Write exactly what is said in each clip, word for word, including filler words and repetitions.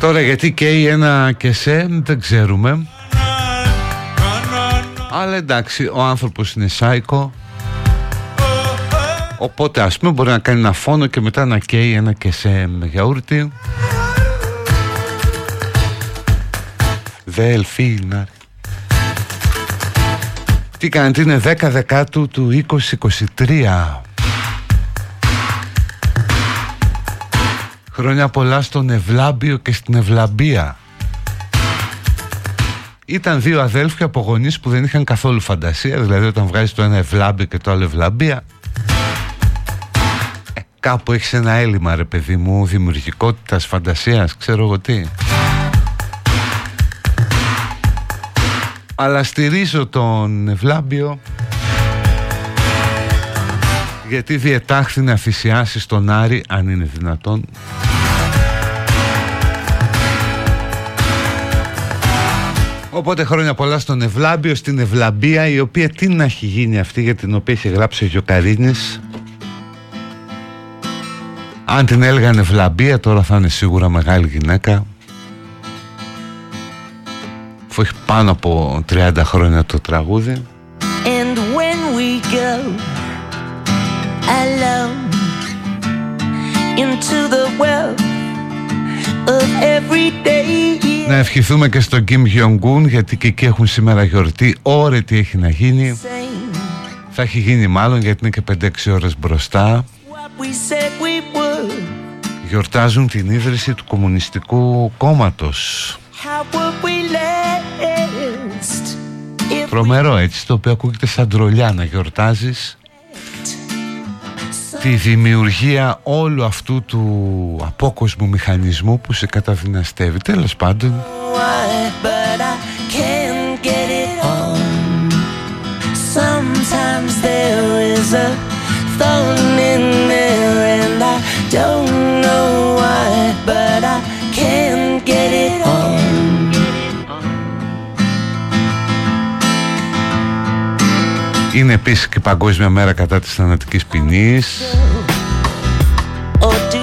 Τώρα γιατί καίει ένα και σε δεν ξέρουμε, αλλά εντάξει, ο άνθρωπος είναι σάικο, οπότε ας πούμε μπορεί να κάνει ένα φόνο και μετά να καίει ένα και σε με γιαούρτι. Δελφίνα. Τι κάνετε, είναι δέκα δεκάτου του είκοσι είκοσι τρία. Χρόνια πολλά στον Ευλάμπιο και στην Ευλαμπία. Ήταν δύο αδέλφια από γονείς που δεν είχαν καθόλου φαντασία. Δηλαδή όταν βγάζεις το ένα Ευλάμπιο και το άλλο Ευλαμπία, ε, κάπου έχεις ένα έλλειμμα ρε παιδί μου, δημιουργικότητας, φαντασίας, ξέρω εγώ τι. Αλλά στηρίζω τον Ευλάμπιο, γιατί διετάχθη να θυσιάσει τον Άρη, αν είναι δυνατόν. Οπότε χρόνια πολλά στον Ευλάμπιο, στην Ευλαμπία, η οποία τι να έχει γίνει αυτή για την οποία είχε γράψει ο Γιωκαρίνης. Αν την έλεγαν Ευλαμπία τώρα θα είναι σίγουρα μεγάλη γυναίκα, αφού έχει πάνω από τριάντα χρόνια το τραγούδι. And when we go alone into the world of every day. Να ευχηθούμε και στον Κιμ Γιονγκούν, γιατί και εκεί έχουν σήμερα γιορτή. Ωρε τι έχει να γίνει. Same. Θα έχει γίνει μάλλον, γιατί είναι και πέντε έξι ώρες μπροστά. We we Γιορτάζουν την ίδρυση του Κομμουνιστικού Κόμματος. Τρομερό, έτσι, το οποίο ακούγεται σαν τρολιά να γιορτάζεις τη δημιουργία όλου αυτού του απόκοσμου μηχανισμού που σε καταδυναστεύει. Τέλος πάντων, είναι επίσης και Παγκόσμια Μέρα κατά της θανατικής ποινής.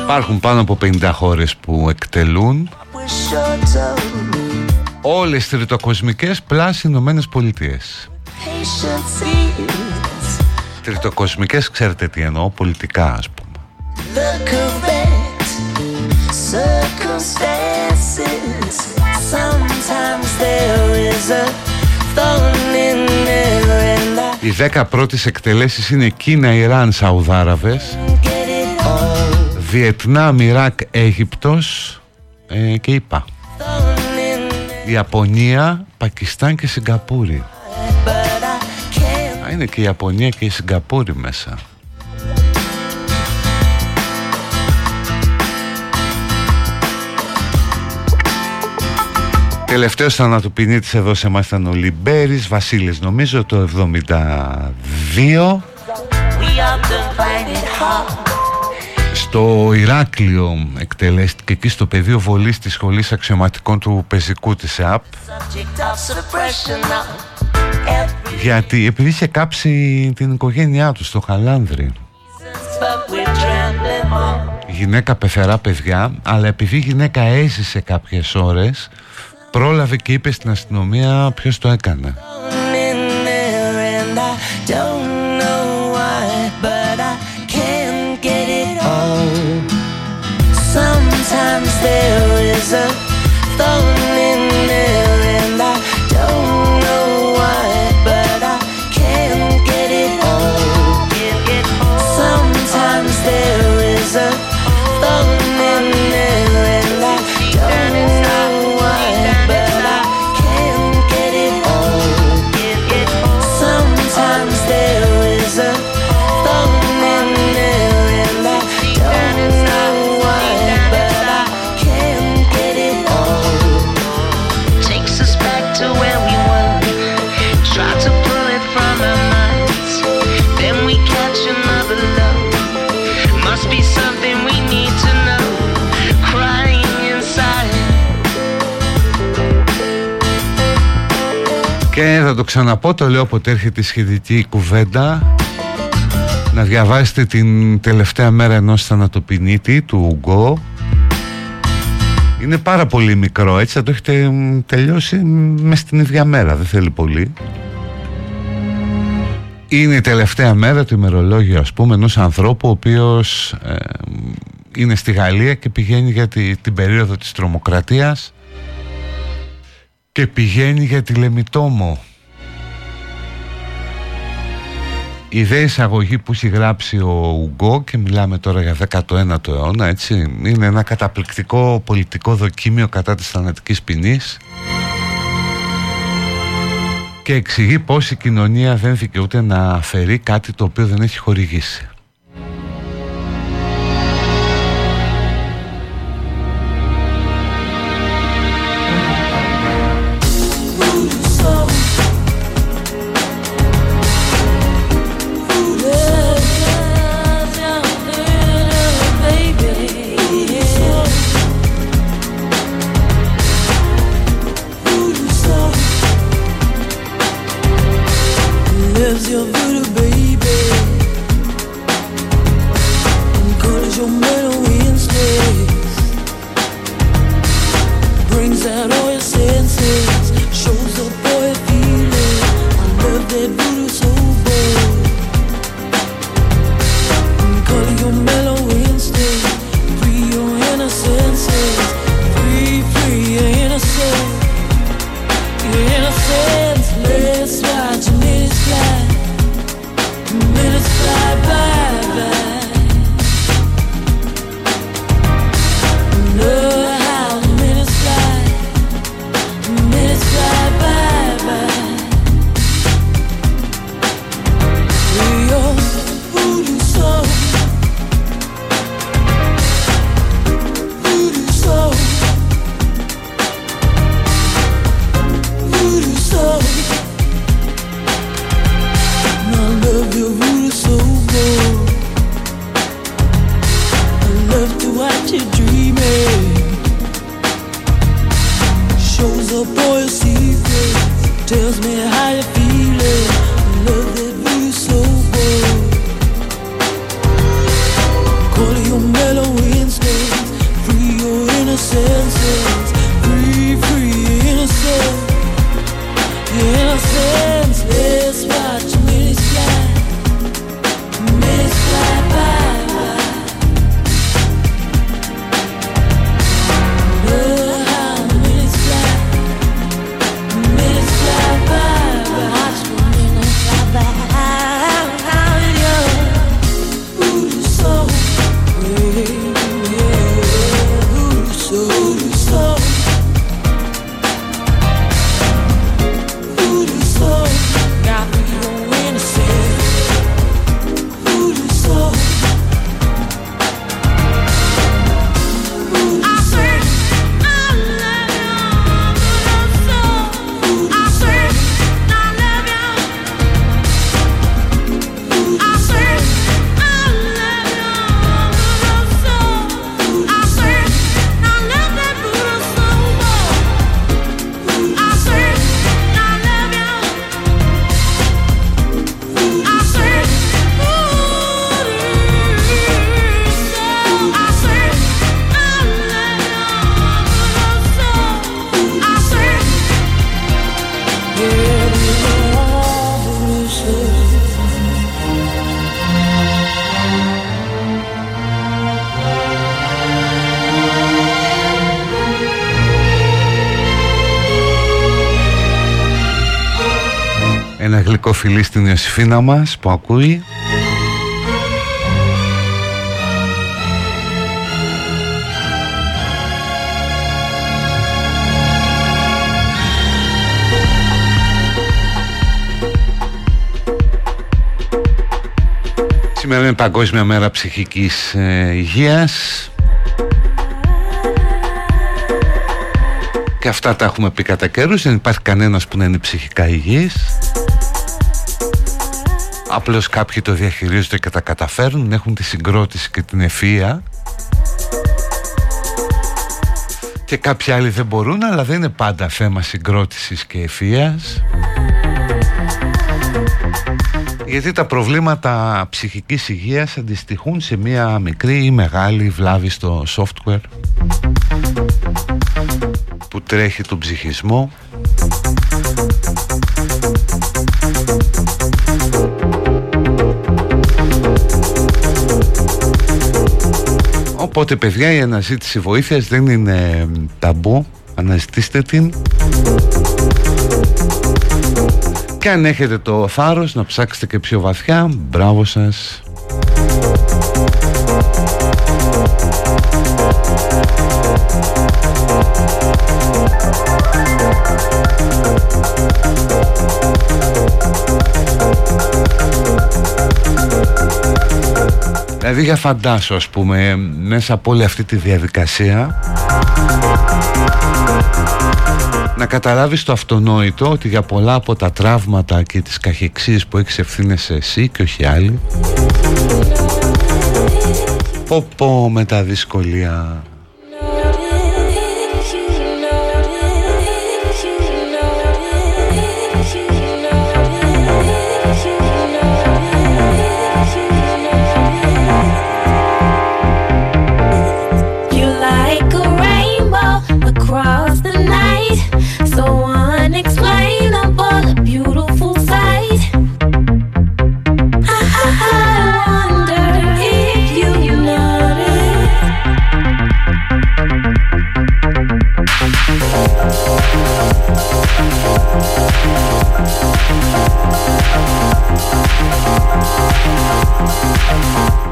Υπάρχουν πάνω από πενήντα χώρες που εκτελούν, όλες τριτοκοσμικές πλάς Ηνωμένες Πολιτείες. Τριτοκοσμικές, ξέρετε τι εννοώ, πολιτικά ας πούμε. Οι δέκα πρώτες εκτελέσεις είναι Κίνα, Ιράν, Σαουδάραβες, Βιετνάμ, Ιράκ, Αίγυπτος ε, και ΙΠΑ, Ιαπωνία, Πακιστάν και Σιγκαπούρη. Α, είναι και η Ιαπωνία και η Σιγκαπούρη μέσα. Τελευταίος θανατοποινήτης εδώ σε εμάς ήταν ο Λιμπέρης Βασίλης, νομίζω το εβδομήντα δύο, στο Ηράκλειο εκτελέστηκε, εκεί στο πεδίο βολής της Σχολής Αξιωματικών του Πεζικού της ΕΑΠ, γιατί επειδή είχε κάψει την οικογένειά του στο Χαλάνδρι. Η γυναίκα πεθερά παιδιά, αλλά επειδή η γυναίκα έζησε κάποιες ώρες, πρόλαβε και είπε στην αστυνομία ποιος το έκανε. Και θα το ξαναπώ, το λέω όποτε έρχεται η σχετική κουβέντα, να διαβάσετε την τελευταία μέρα ενός θανατοποινήτη του Ουγκώ. Είναι πάρα πολύ μικρό, έτσι θα το έχετε τελειώσει μες στην ίδια μέρα, δεν θέλει πολύ. Είναι η τελευταία μέρα του ημερολόγιο, ας πούμε, ενός ανθρώπου ο οποίος ε, είναι στη Γαλλία και πηγαίνει για τη, την περίοδο της τρομοκρατίας και πηγαίνει για τηλεμιτόμο. Η δε εισαγωγή που έχει γράψει ο Ουγκώ, και μιλάμε τώρα για δέκατο ένατο αιώνα, έτσι, είναι ένα καταπληκτικό πολιτικό δοκίμιο κατά της θανατικής ποινής και εξηγεί πως η κοινωνία δεν δικαιούται να αφαιρεί κάτι το οποίο δεν έχει χορηγήσει. shows up all your secrets, tells me how you're feeling, love that leaves so bold. Call your mellow instincts, free your innocence, free, free innocence, your innocence. Let's watch minutes fly, minutes fly by. Φιλή στην Ιωσηφίνα μας που ακούει. Σήμερα είναι Παγκόσμια Μέρα Ψυχικής ε, Υγείας και αυτά τα έχουμε πει κατά καιρούς. Δεν υπάρχει κανένας που να είναι ψυχικά υγιής. Απλώς κάποιοι το διαχειρίζονται και τα καταφέρνουν, έχουν τη συγκρότηση και την ευφυΐα, και κάποιοι άλλοι δεν μπορούν, αλλά δεν είναι πάντα θέμα συγκρότησης και ευφυΐας, γιατί τα προβλήματα ψυχικής υγείας αντιστοιχούν σε μια μικρή ή μεγάλη βλάβη στο software που τρέχει τον ψυχισμό. Οπότε, παιδιά, η αναζήτηση βοήθειας δεν είναι ταμπού. Αναζητήστε την. Και αν έχετε το θάρρος να ψάξετε και πιο βαθιά, μπράβο σας. Δηλαδή για φαντάσου, ας πούμε, μέσα από όλη αυτή τη διαδικασία να καταλάβεις το αυτονόητο, ότι για πολλά από τα τραύματα και τις καχυξίες που έχεις ευθύνεσαι εσύ και όχι άλλοι. Πω πω με τα δυσκολία.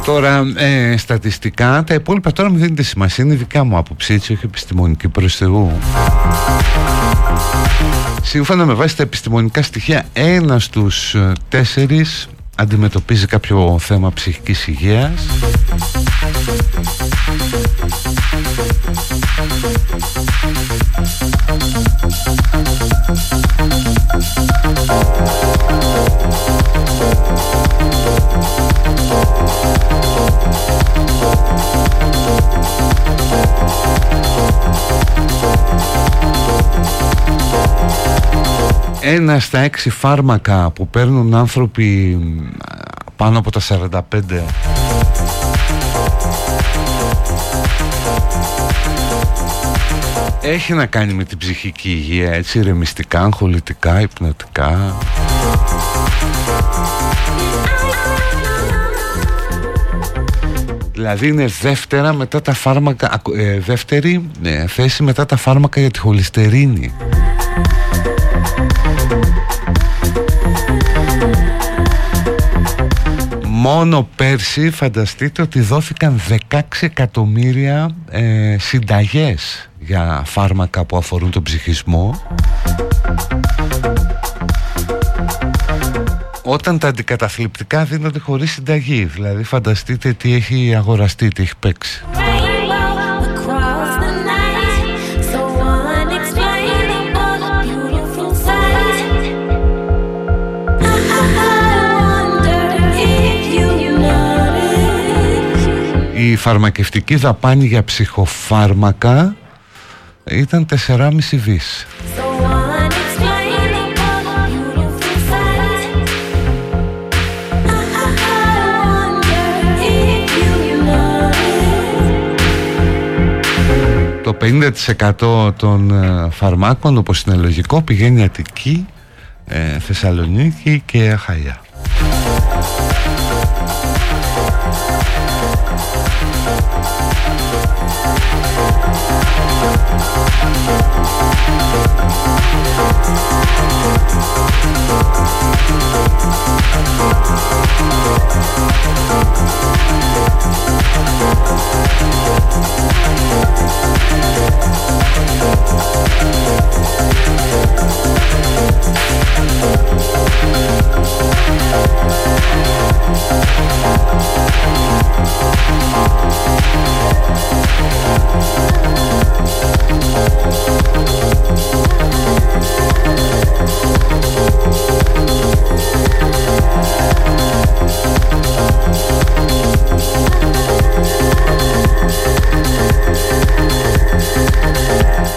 Τώρα ε, στατιστικά τα υπόλοιπα τώρα μου δίνεται σημασία, είναι δικά μου άποψη, έτσι, όχι επιστημονική προς Θεού. Σύμφωνα με βάση τα επιστημονικά στοιχεία, ένας στους τέσσερις αντιμετωπίζει κάποιο θέμα ψυχικής υγείας. We'll be right back. ένα στα έξι φάρμακα που παίρνουν άνθρωποι πάνω από τα σαράντα πέντε έχει να κάνει με την ψυχική υγεία, έτσι, ηρεμιστικά, αγχολητικά, υπνοτικά. Δηλαδή είναι δεύτερα μετά τα φάρμακα, ε, δεύτερη ε, θέση μετά τα φάρμακα για τη χολυστερίνη. Μόνο πέρσι φανταστείτε ότι δόθηκαν δεκαέξι εκατομμύρια ε, συνταγές για φάρμακα που αφορούν τον ψυχισμό. Όταν τα αντικαταθλιπτικά δίνονται χωρίς συνταγή, δηλαδή φανταστείτε τι έχει αγοραστεί, τι έχει παίξει. Η φαρμακευτική δαπάνη για ψυχοφάρμακα ήταν τεσσεράμισι δισεκατομμύρια. Το πενήντα τοις εκατό των φαρμάκων, όπως είναι λογικό, πηγαίνει Αττική, ε, Θεσσαλονίκη και Αχαΐα.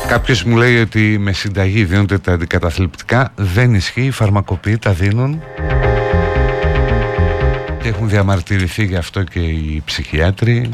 Κάποιος μου λέει ότι με συνταγή δίνονται τα αντικαταθλιπτικά. Δεν ισχύει, οι φαρμακοποιοί τα δίνουν και έχουν διαμαρτυρηθεί γι' αυτό και οι ψυχιάτροι.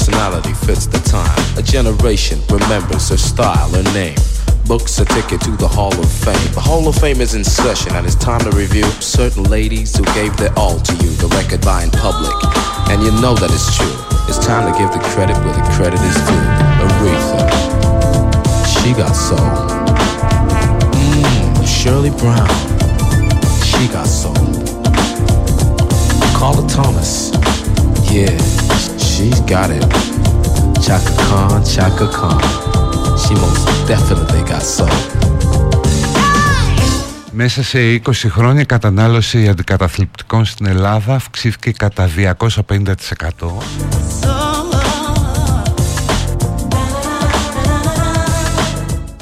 Personality fits the time. A generation remembers her style, her name. Books a ticket to the Hall of Fame. The Hall of Fame is in session and it's time to review certain ladies who gave their all to you, the record by in public. And you know that it's true. It's time to give the credit where the credit is due. Aretha, she got soul. Mmm, Shirley Brown, she got soul. Carla Thomas, yeah. She's got it. Chaka Khan, Chaka Khan. She most definitely got soul. Μέσα σε είκοσι χρόνια η κατανάλωση αντικαταθλιπτικών στην Ελλάδα αυξήθηκε κατά διακόσια πενήντα τοις εκατό.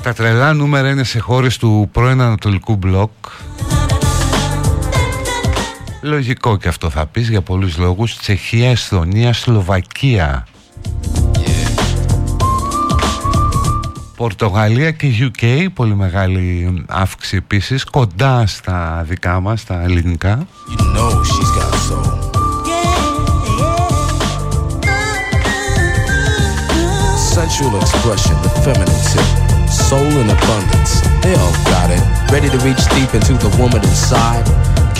Τα τρελά νούμερα είναι σε χώρες του πρώην Ανατολικού Μπλοκ. Λογικό και αυτό θα πεις για πολλούς λόγους. Τσεχία, Εσθονία, Σλοβακία, yeah. Πορτογαλία και γιου κέι, πολύ μεγάλη αύξηση επίσης, κοντά στα δικά μας, στα ελληνικά. You know she's got soul. Yeah. sensual expression, the feminine tip, soul in abundance. They all got it, ready to reach deep into the woman inside,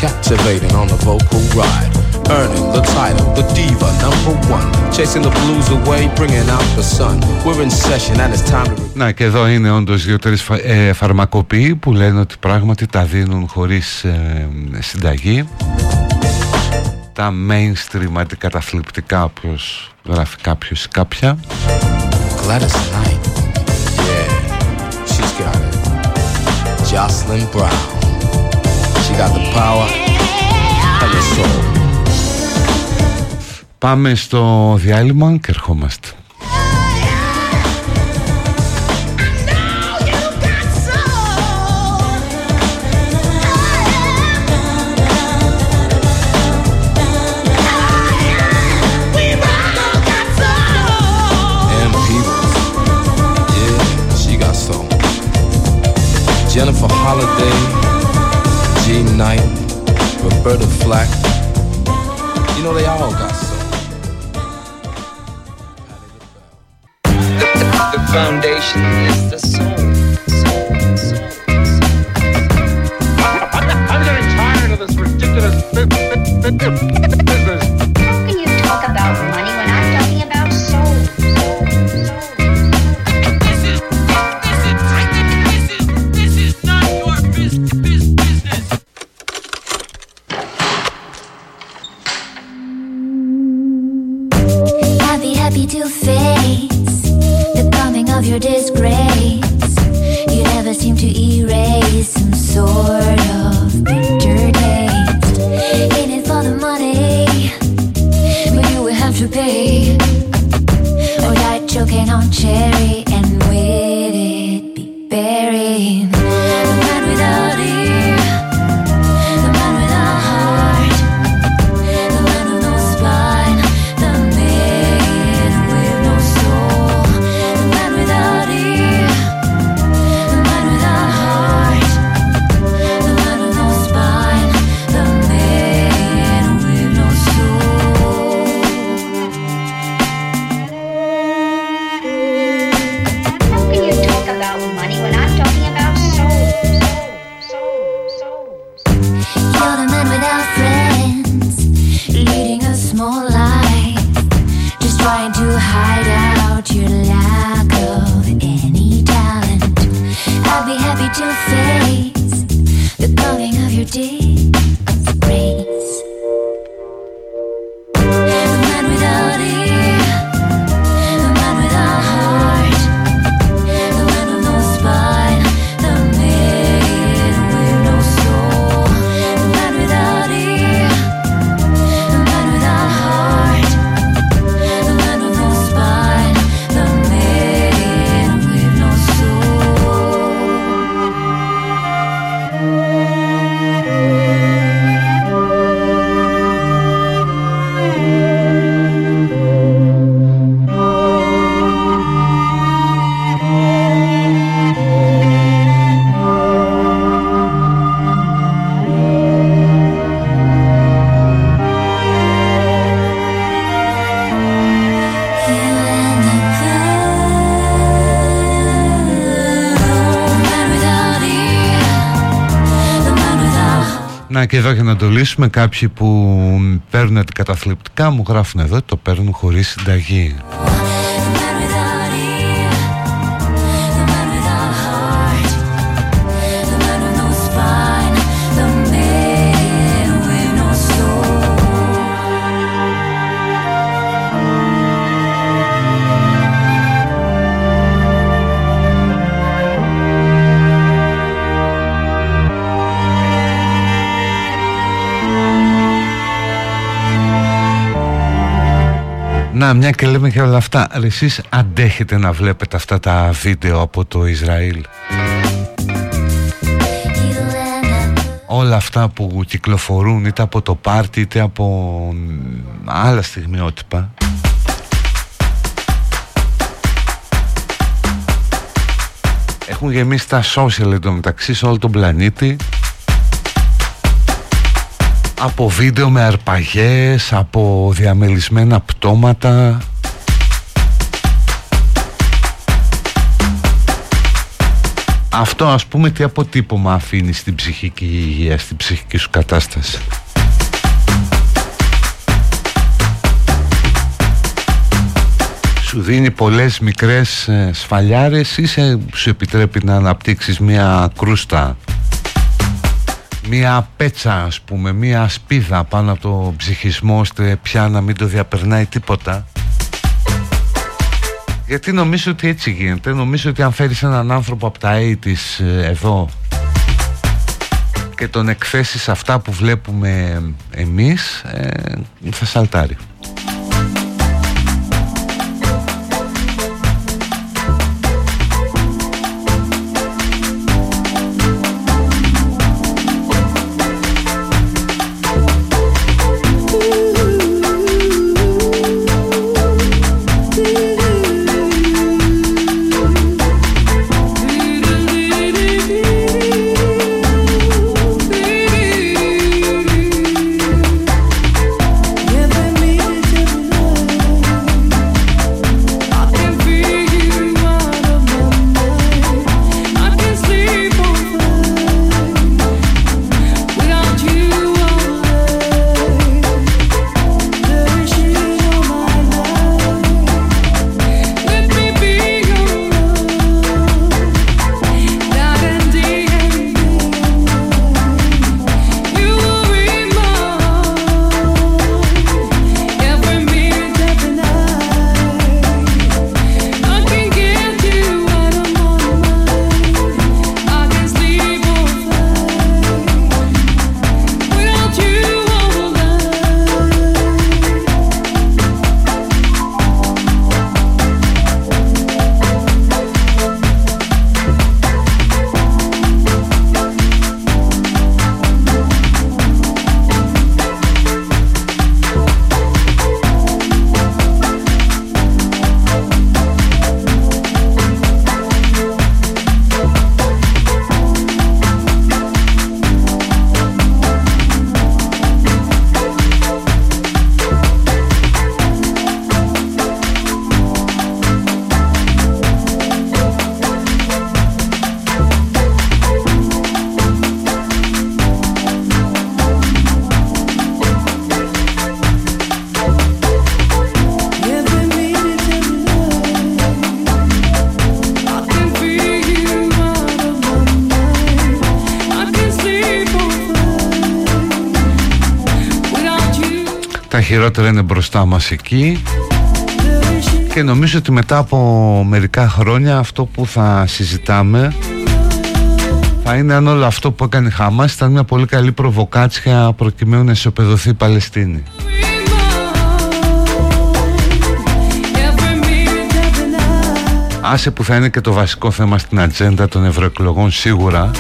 captivating on the vocal ride, earning the title, the diva number one, chasing the blues away, bringing out the sun. We're in session and it's time to... Να, και εδώ είναι όντως δύο-τρεις φα... ε, φαρμακοποιοί που λένε ότι πράγματι τα δίνουν χωρίς ε, συνταγή. Τα mainstream αντικαταθλιπτικά, όπως γράφει κάποιος ή κάποια. Gladys Knight, yeah, she's got it. Jocelyn Brown, she got the power and the soul. Πάμε στο διάλειμμα και ερχόμαστε. Jennifer Holliday, G. Knight, Roberta Flack. You know they all got soul. The, the, the foundation is the soul. Soul, soul, soul. I'm, I'm getting tired of this ridiculous business. How can you talk about money when I'm talking about soul? Soul, soul. To face the coming of your disgrace, you never seem to erase some sort of bitter taste. In it for the money, but you will have to pay, or die choking on cherry and with it be buried. The man without ear, the man without heart, the man with no spine, the man. Και εδώ για να το λύσουμε, κάποιοι που παίρνουν αντικαταθλιπτικά μου γράφουν εδώ ότι το παίρνουν χωρίς συνταγή. Να, μια και λέμε και όλα αυτά, εσείς αντέχετε να βλέπετε αυτά τα βίντεο από το Ισραήλ? Όλα αυτά που κυκλοφορούν είτε από το πάρτι είτε από άλλα στιγμιότυπα. Έχουν γεμίσει τα social εντωμεταξύ σε όλο τον πλανήτη, από βίντεο με αρπαγές, από διαμελισμένα πτώματα. Αυτό, ας πούμε, τι αποτύπωμα αφήνει στην ψυχική υγεία, στην ψυχική σου κατάσταση. Σου δίνει πολλές μικρές σφαλιάρες ή σε, σου επιτρέπει να αναπτύξεις μία κρούστα, μία πέτσα, ας πούμε, μία ασπίδα πάνω από το ψυχισμό, ώστε πια να μην το διαπερνάει τίποτα. Γιατί νομίζω ότι έτσι γίνεται. Νομίζω ότι αν φέρεις έναν άνθρωπο από τα ογδόντα εδώ και τον εκθέσεις αυτά που βλέπουμε εμείς, ε, θα σαλτάρει. Χειρότερα είναι μπροστά μας εκεί. Και νομίζω ότι μετά από μερικά χρόνια αυτό που θα συζητάμε θα είναι αν όλο αυτό που έκανε η Χαμάς ήταν μια πολύ καλή προβοκάτσια προκειμένου να ισοπεδωθεί η Παλαιστίνη. Άσε που θα είναι και το βασικό θέμα στην ατζέντα των ευρωεκλογών σίγουρα.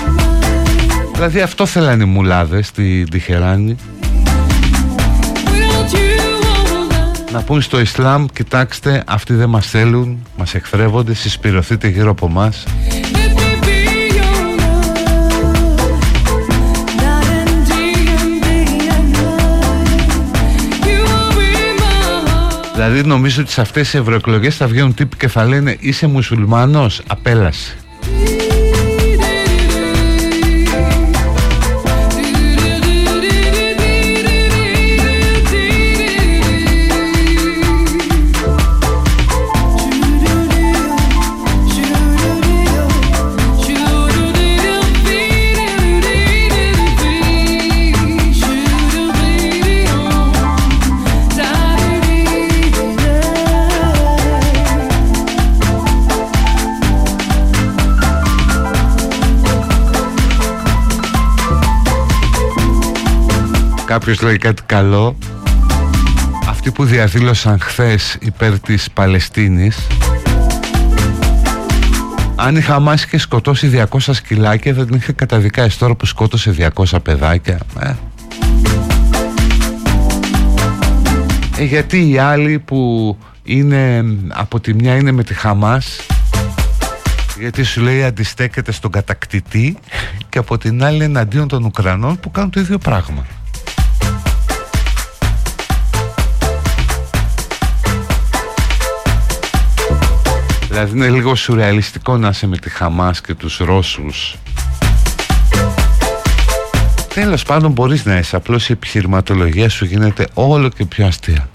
Δηλαδή αυτό θέλανε οι μουλάδες στη Τεχεράνη, να πούν στο Ισλάμ, κοιτάξτε, αυτοί δεν μας θέλουν, μας εχθρεύονται, συσπηρωθείτε γύρω από μας. Δηλαδή νομίζω ότι σε αυτές τις ευρωεκλογές θα βγαίνουν τύποι και θα λένε είσαι μουσουλμάνος, απέλασε. Κάποιος λέει κάτι καλό. Αυτοί που διαδήλωσαν χθες υπέρ της Παλαιστίνης, αν η Χαμάς είχε σκοτώσει διακόσια σκυλάκια δεν την είχε καταδικάσει τώρα που σκότωσε διακόσια παιδάκια. Ε. Ε, γιατί οι άλλοι που είναι από τη μια είναι με τη Χαμάς, γιατί σου λέει αντιστέκεται στον κατακτητή, και από την άλλη εναντίον των Ουκρανών που κάνουν το ίδιο πράγμα. δηλαδή είναι λίγο σουρεαλιστικό να είσαι με τη Χαμάς και τους Ρώσους. Τέλος πάντων, μπορείς να είσαι, απλώς η επιχειρηματολογία σου γίνεται όλο και πιο αστεία.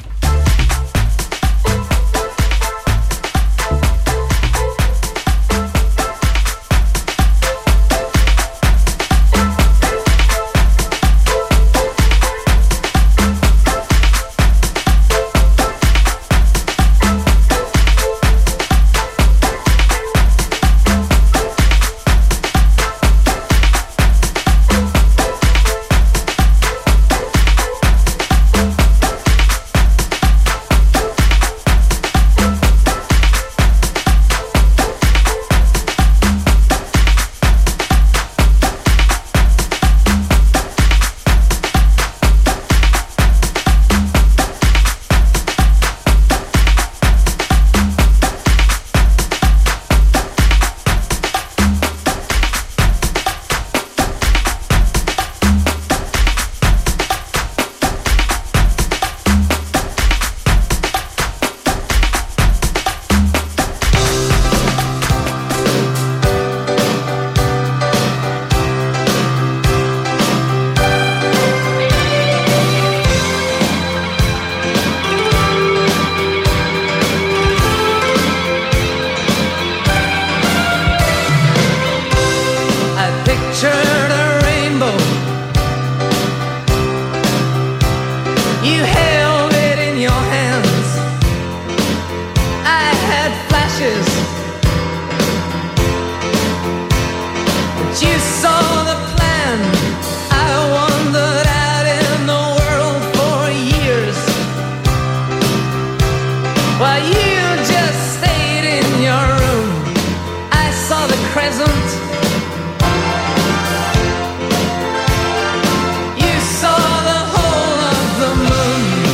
You saw the whole of the moon.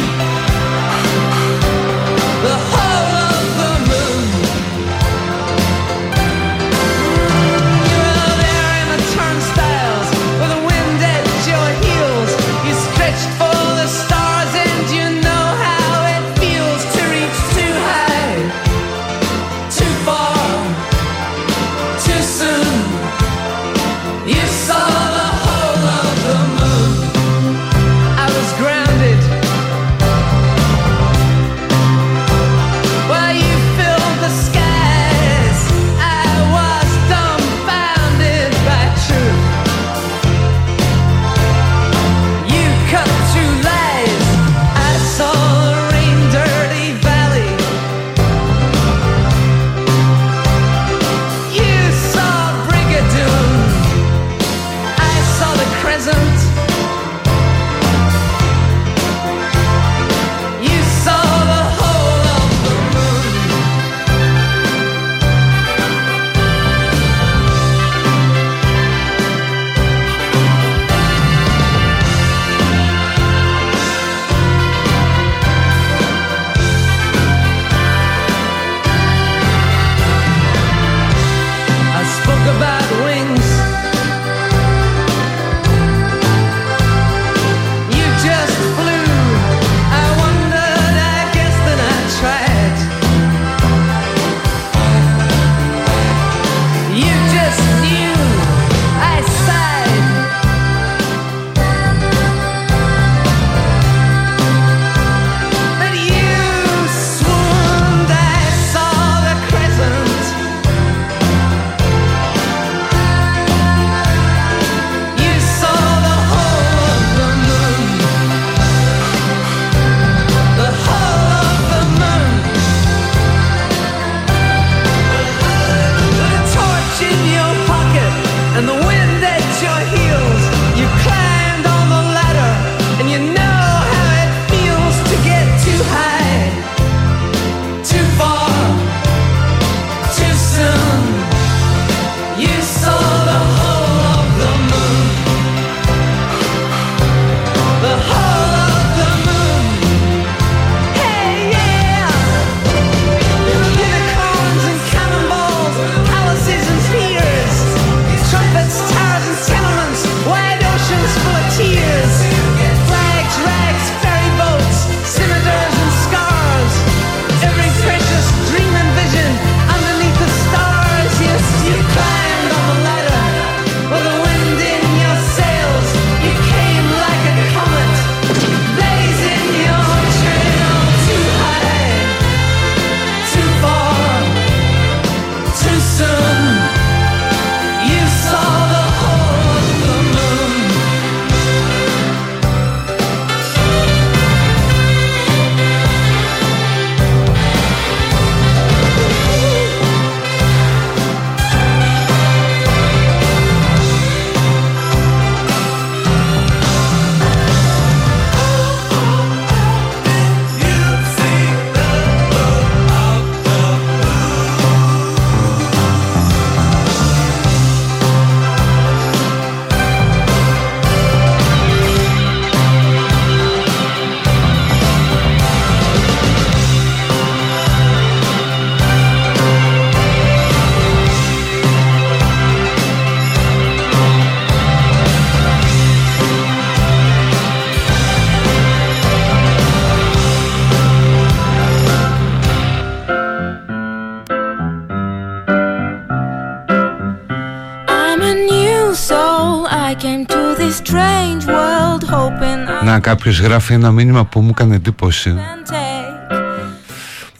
Εμένα κάποιος γράφει ένα μήνυμα που μου έκανε εντύπωση.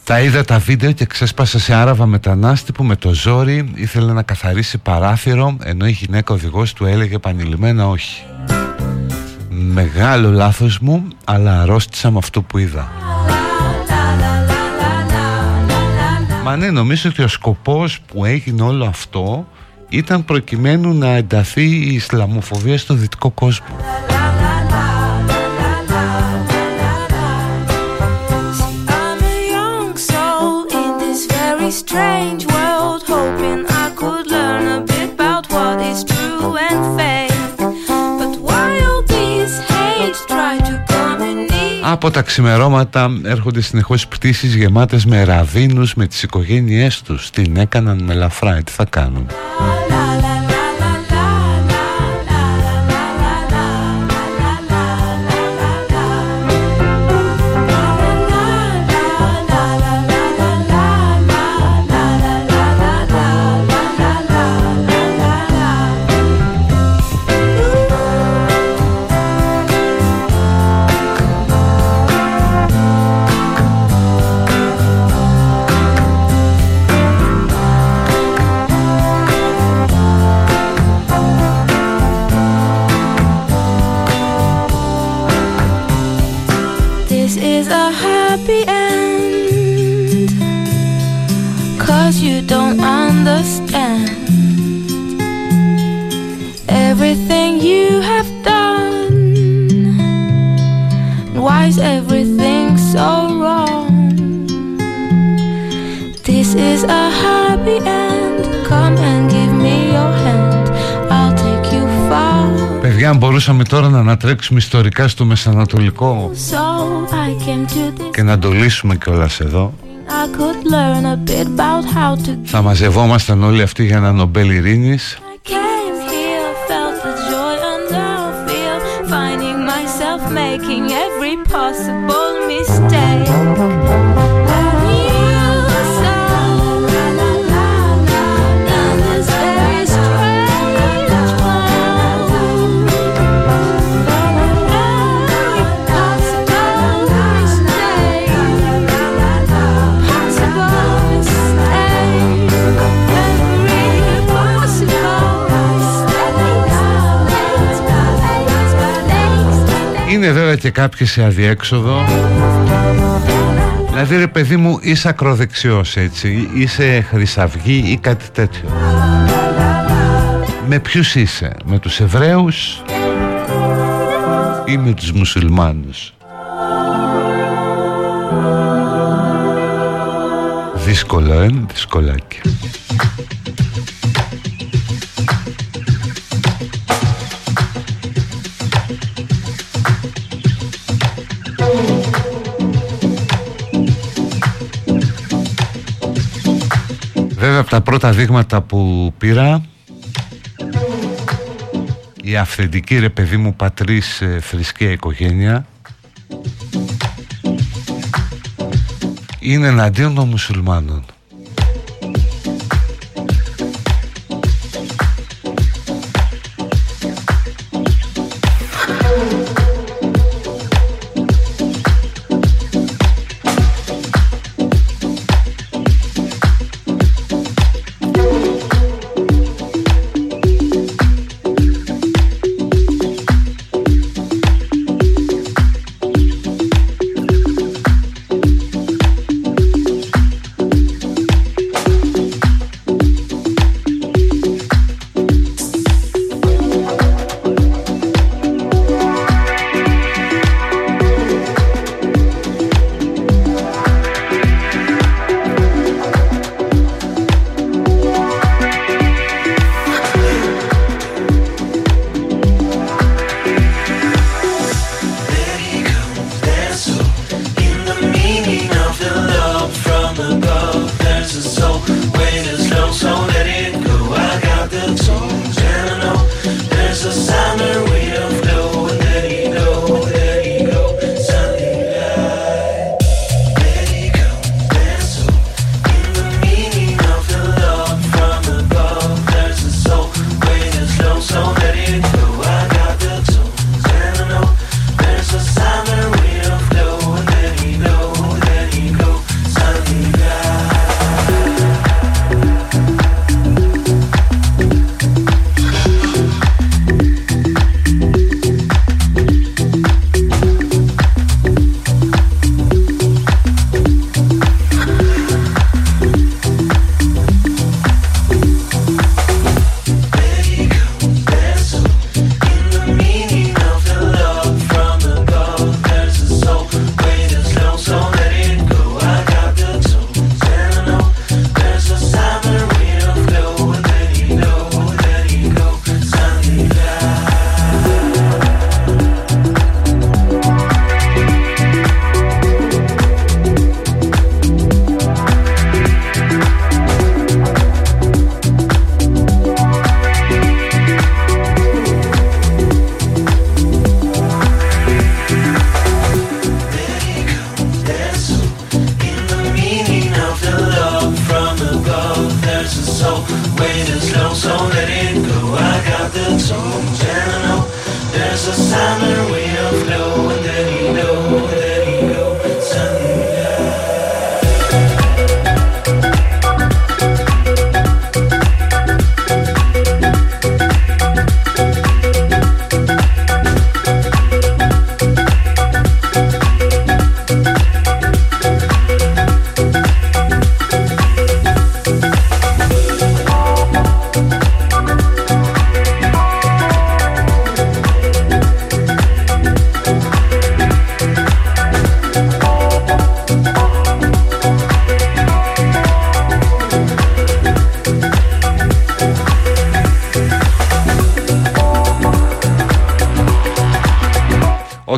Τα είδα τα βίντεο και ξέσπασα σε άραβα μετανάστη που με το ζόρι ήθελε να καθαρίσει παράθυρο, ενώ η γυναίκα οδηγός του έλεγε επανειλημμένα όχι. Μεγάλο λάθος μου, αλλά αρρώστησα με αυτό που είδα. Μα ναι, νομίζω ότι ο σκοπός που έγινε όλο αυτό ήταν προκειμένου να ενταθεί η Ισλαμοφοβία στο δυτικό κόσμο. Strange world, hoping I could learn a bit about what is true and fake. But while these hate try to come in me. Από τα ξημερώματα έρχονται συνεχώς πτήσεις γεμάτες με ραβίνους με τις οικογένειές τους. Την έκαναν με λαφρά, τι θα κάνουν. Παιδιά, αν μπορούσαμε τώρα να ανατρέξουμε ιστορικά στο Μεσανατολικό και να το λύσουμε κιόλας εδώ, θα μαζευόμασταν όλοι αυτοί για ένα Νομπέλ Ειρήνης. Είναι βέβαια και κάποιοι σε αδιέξοδο. Δηλαδή ρε παιδί μου, είσαι ακροδεξιός, έτσι, είσαι χρυσαυγή ή κάτι τέτοιο. Με ποιους είσαι? Με τους Εβραίους ή με τους Μουσουλμάνους? Δύσκολο, ε, δυσκολάκι. Βέβαια από τα πρώτα δείγματα που πήρα, η αυθεντική ρε παιδί μου πατρίς θρησκεία οικογένεια είναι εναντίον των μουσουλμάνων.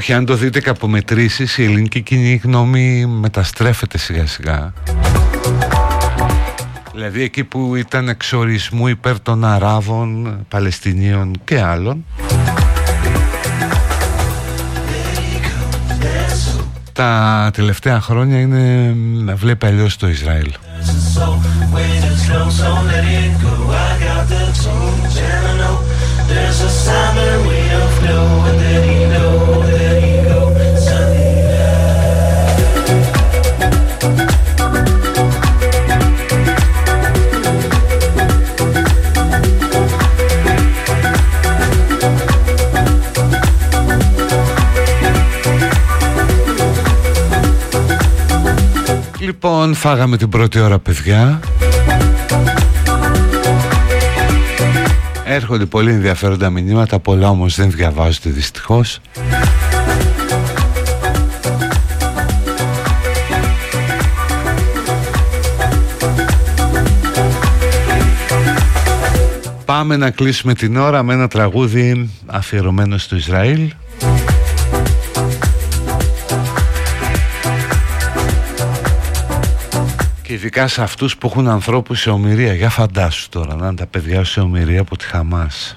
Όχι, αν το δείτε από μετρήσεις, η ελληνική κοινή γνώμη μεταστρέφεται σιγά σιγά. Δηλαδή εκεί που ήταν εξορισμού υπέρ των Αράβων, Παλαιστινίων και άλλων, τα τελευταία χρόνια είναι να βλέπει αλλιώς το Ισραήλ. Λοιπόν, φάγαμε την πρώτη ώρα, παιδιά. Έρχονται πολύ ενδιαφέροντα μηνύματα, πολλά όμως δεν διαβάζονται δυστυχώς. Πάμε να κλείσουμε την ώρα με ένα τραγούδι αφιερωμένο στο Ισραήλ. Και ειδικά σε αυτούς που έχουν ανθρώπους σε ομηρία. Για φαντάσου τώρα να είναι τα παιδιά σε ομηρία από τη Χαμάς.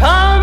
Come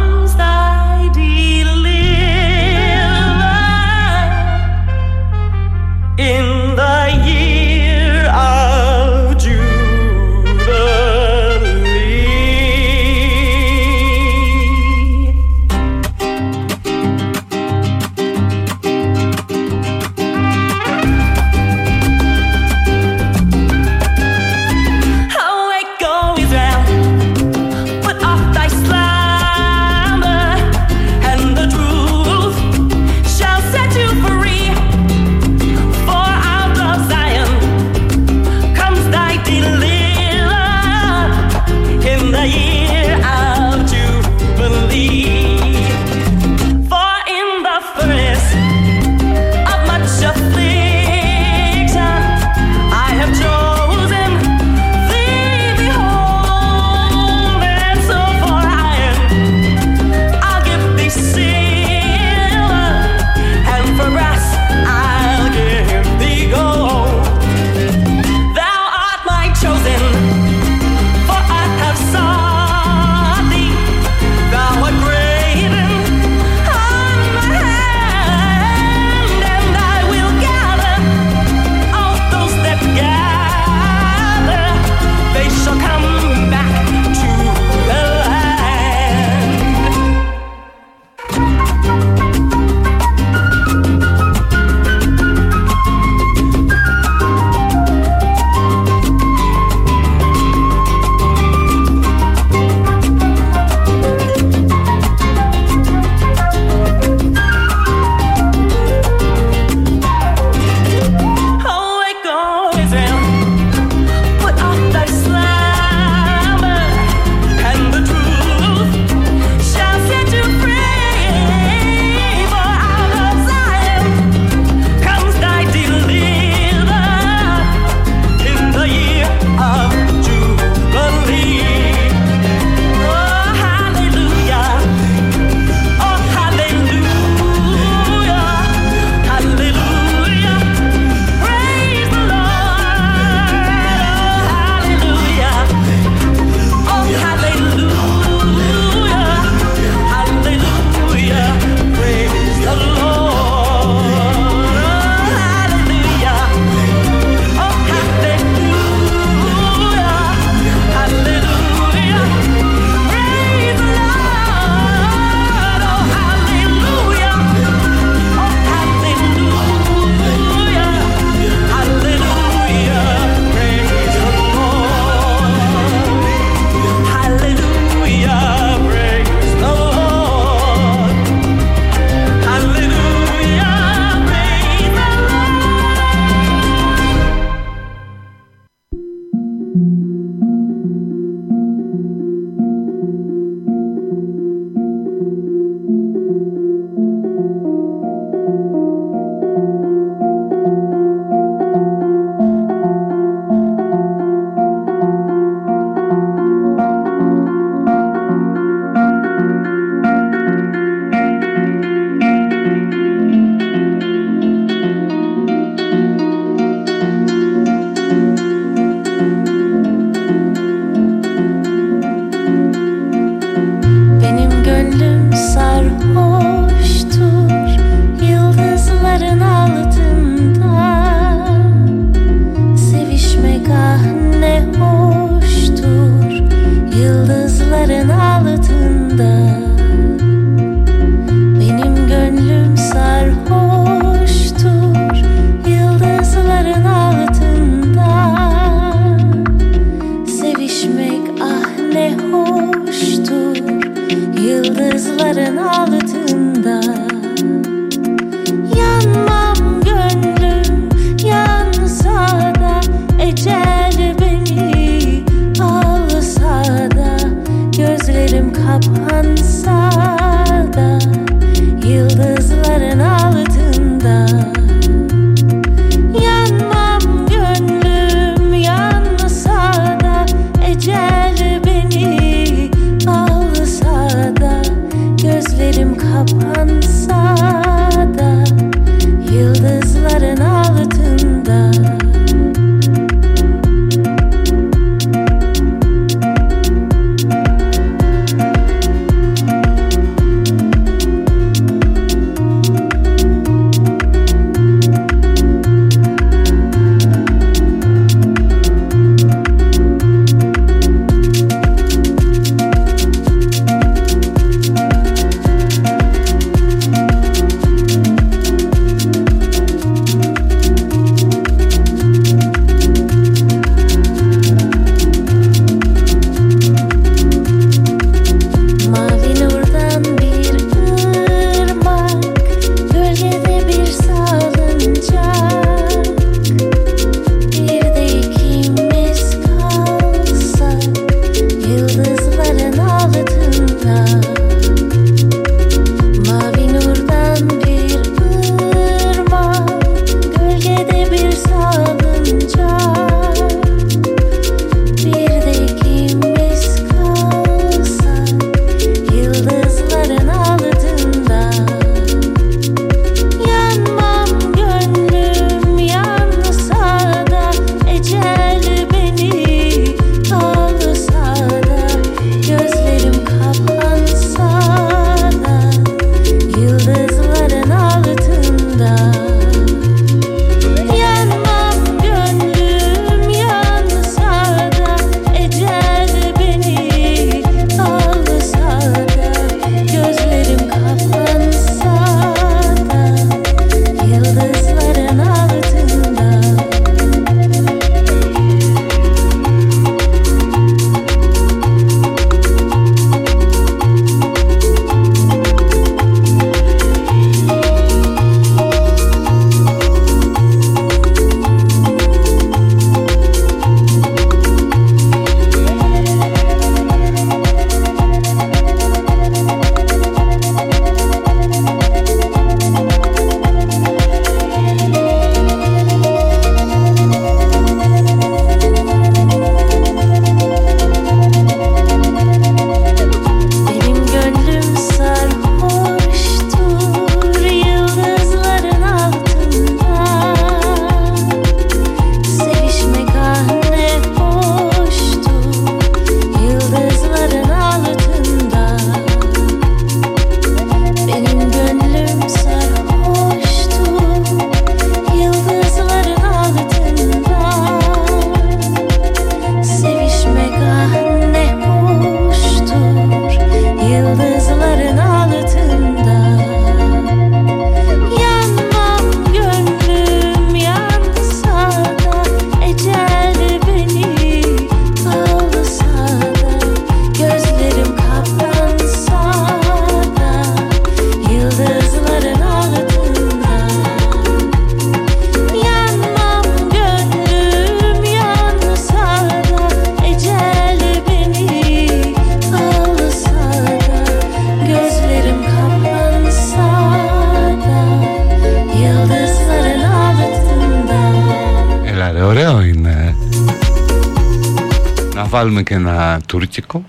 βάλουμε και ένα τουρκικό,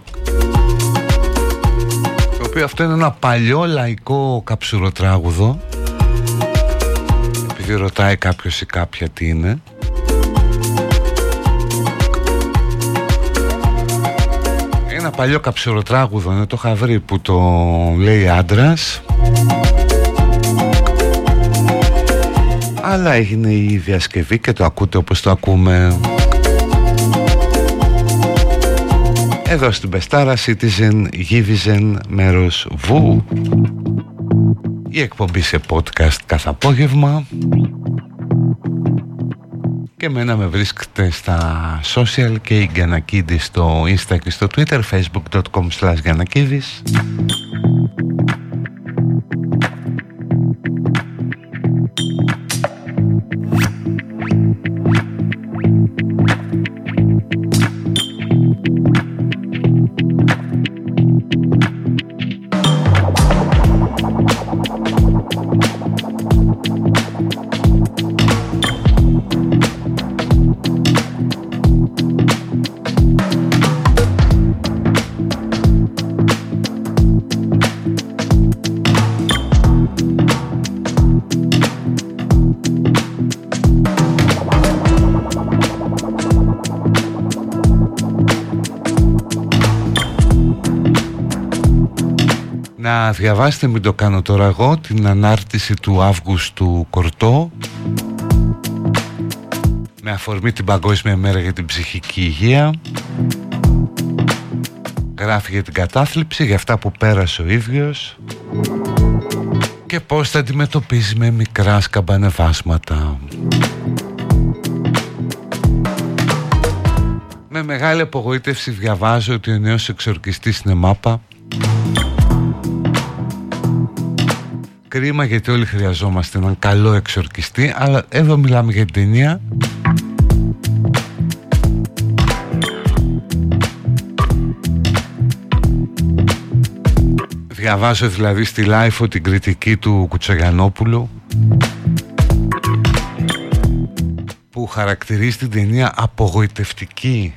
το οποίο αυτό είναι ένα παλιό λαϊκό καψουροτράγουδο. Επειδή ρωτάει κάποιος ή κάποια τι είναι, ένα παλιό καψουροτράγουδο είναι, το είχα βρει, που το λέει άντρας, αλλά έγινε η διασκευή και το ακούτε όπως το ακούμε. Εδώ στην Πεστάρα, Citizen, Givizen, μέρος Βου. Η εκπομπή σε podcast κάθε απόγευμα. Και εμένα με βρίσκεται στα social και η Γιαννακίδη στο Insta και στο Twitter, facebook dot com slash Γιαννακίδης. Να διαβάσετε, μην το κάνω τώρα εγώ, την ανάρτηση του Αύγουστου Κορτό με αφορμή την Παγκόσμια Μέρα για την Ψυχική Υγεία. Γράφει για την κατάθλιψη, για αυτά που πέρασε ο ίδιος και πώς τα αντιμετωπίζει με μικρά σκαμπανεβάσματα. Με μεγάλη απογοήτευση διαβάζω ότι ο νέος εξορκιστής είναι μάπα. Κρίμα, γιατί όλοι χρειαζόμαστε έναν καλό εξορκιστή, αλλά εδώ μιλάμε για την ταινία. Διαβάζω δηλαδή στη Life την κριτική του Κουτσαγιανόπουλου, που χαρακτηρίζει την ταινία απογοητευτική.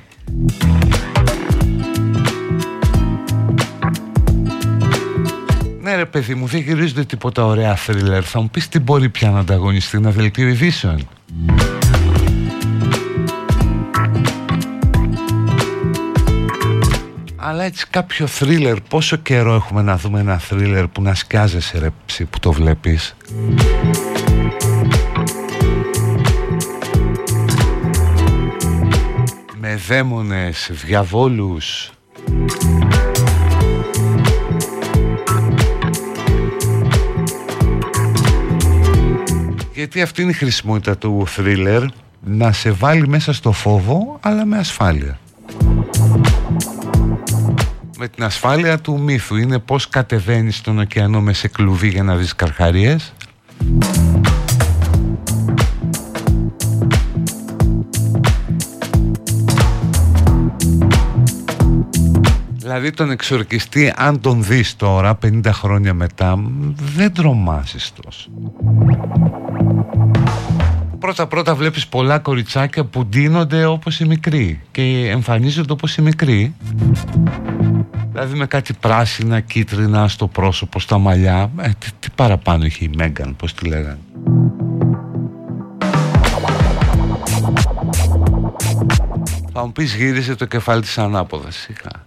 Ναι ρε παιδί μου, δεν γυρίζονται τίποτα ωραία θρίλερ. Θα μου πεις, τι μπορεί πια να ανταγωνιστεί, να δελτίο ειδήσεων? Αλλά έτσι κάποιο θρίλερ, πόσο καιρό έχουμε να δούμε ένα θρίλερ που να σκιάζεσαι ρε ψι, που το βλέπεις? Με δαίμονες, διαβόλους, γιατί αυτή είναι η χρησιμότητα του θρίλερ, να σε βάλει μέσα στο φόβο, αλλά με ασφάλεια. Με την ασφάλεια του μύθου. Είναι πως κατεβαίνεις στον ωκεανό με σε κλουβί για να δεις καρχαρίες. Δηλαδή τον εξορκιστή, αν τον δεις τώρα πενήντα χρόνια μετά, δεν τρομάζεις τόσο. Πρώτα πρώτα βλέπεις πολλά κοριτσάκια που ντύνονται όπως οι μικροί και εμφανίζονται όπως οι μικροί, δηλαδή με κάτι πράσινα, κίτρινα στο πρόσωπο, στα μαλλιά. ε, τι, τι παραπάνω είχε η Μέγκαν, πως τη λέγανε? Θα μου πεις, γύρισε το κεφάλι της ανάποδα, σιγά.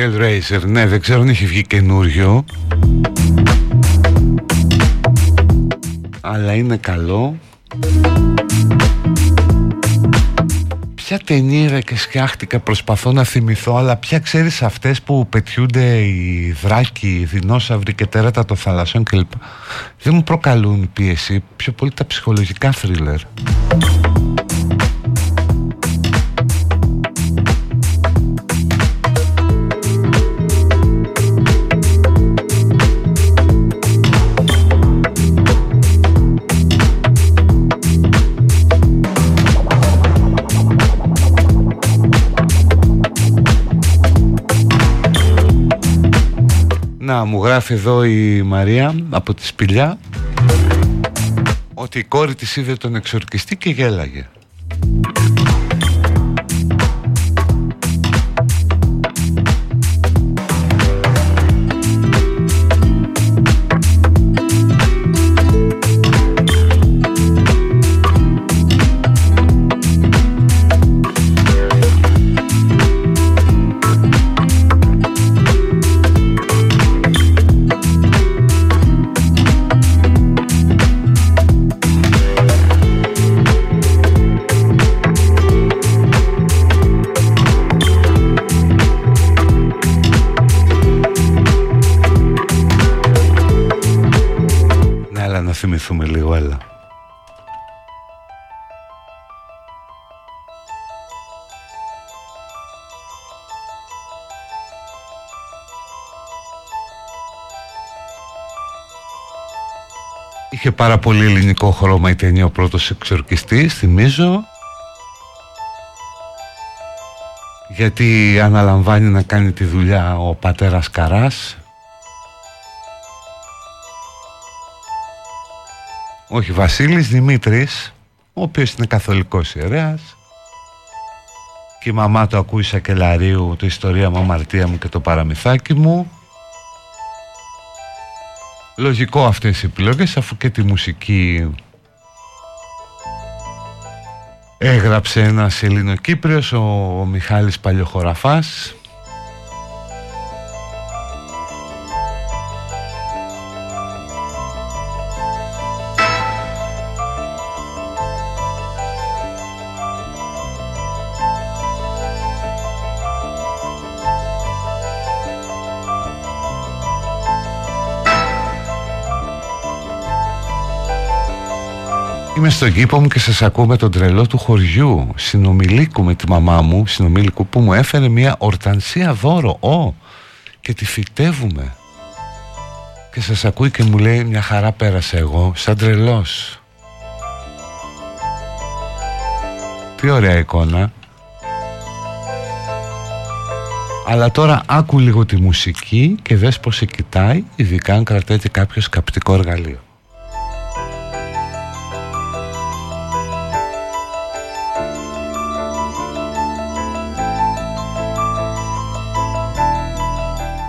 Hellraiser, ναι, δεν ξέρω αν έχει βγει καινούριο, αλλά είναι καλό. ποια ταινία και σκιάχτηκα, προσπαθώ να θυμηθώ, αλλά ποια, ξέρεις, αυτές που πετιούνται οι δράκοι, οι δεινόσαυροι και τέρατα των θαλασσών κλπ. Δεν μου προκαλούν πίεση, πιο πολύ τα ψυχολογικά θρίλερ. Να, μου γράφει εδώ η Μαρία από τη Σπηλιά ότι η κόρη της είδε τον εξορκιστή και γέλαγε. Θυμηθούμε λίγο, έλα. Είχε πάρα πολύ ελληνικό χρώμα η ταινία «Ο πρώτος εξορκιστής», θυμίζω, γιατί αναλαμβάνει να κάνει τη δουλειά ο πατέρας Καράς. Όχι, Βασίλης Δημήτρης, ο οποίος είναι καθολικός ιερέας, και η μαμά του ακούει Σακελαρίου το «Ιστορία μου, αμαρτία μου και το παραμυθάκι μου». Λογικό αυτές οι επιλογές, αφού και τη μουσική έγραψε ένας Ελληνοκύπριος, ο Μιχάλης Παλιοχωραφάς. Είμαι στον κήπο μου και σας ακούω με τον τρελό του χωριού. Συνομιλίκου με τη μαμά μου, συνομιλίκου που μου έφερε μια ορτανσία δώρο. Ω, και τη φυτεύουμε. Και σας ακούει και μου λέει, μια χαρά πέρασα εγώ, σαν τρελός. Τι ωραία εικόνα. Αλλά τώρα άκου λίγο τη μουσική και δες πως σε κοιτάει, ειδικά αν κρατάει κάποιο καπτικό εργαλείο.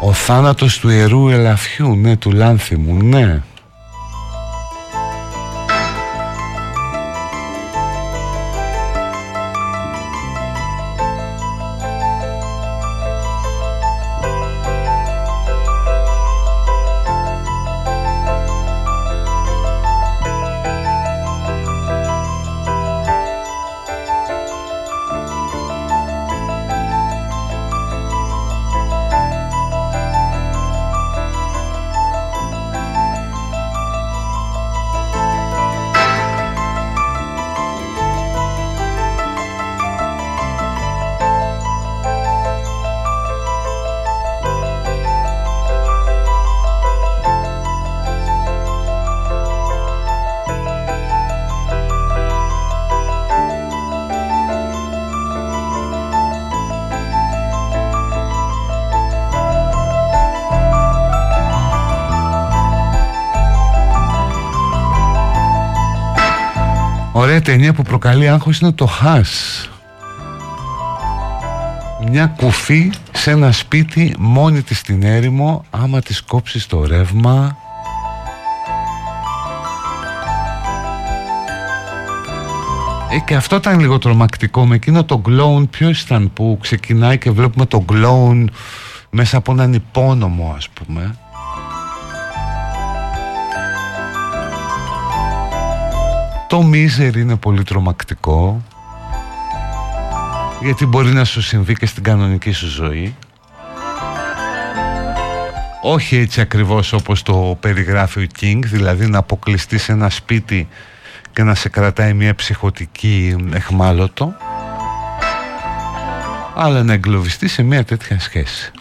Ο θάνατος του ιερού Ελαφιού, ναι, του Λάνθιμου, ναι. Ωραία ταινία που προκαλεί άγχος είναι το Χάς. Μια κουφή σε ένα σπίτι μόνη της στην έρημο, άμα της κόψεις το ρεύμα. Ε, και αυτό ήταν λίγο τρομακτικό με εκείνο το κλόουν. Ποιος ήταν που ξεκινάει και βλέπουμε το κλόουν μέσα από έναν υπόνομο, ας πούμε. Το Μίζερ είναι πολύ τρομακτικό. γιατί μπορεί να σου συμβεί και στην κανονική σου ζωή. Όχι έτσι ακριβώς όπως το περιγράφει ο Κινγκ, δηλαδή να αποκλειστεί σε ένα σπίτι και να σε κρατάει μια ψυχοτική εχμάλωτο, αλλά να εγκλωβιστεί σε μια τέτοια σχέση.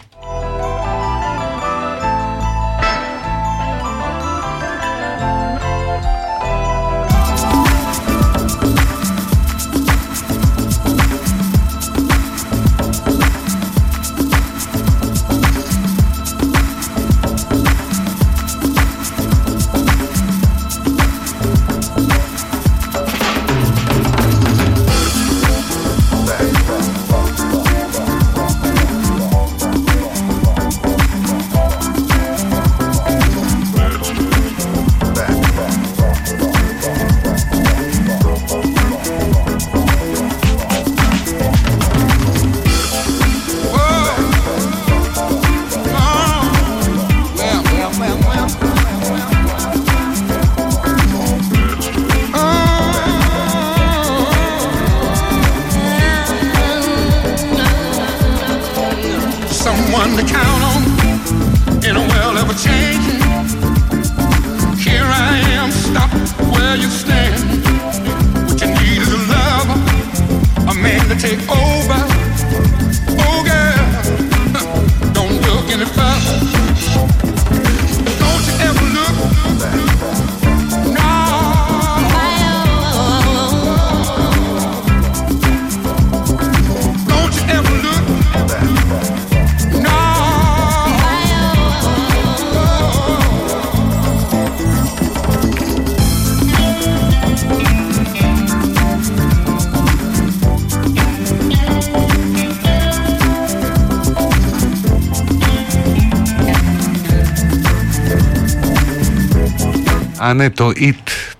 Α, ναι, το It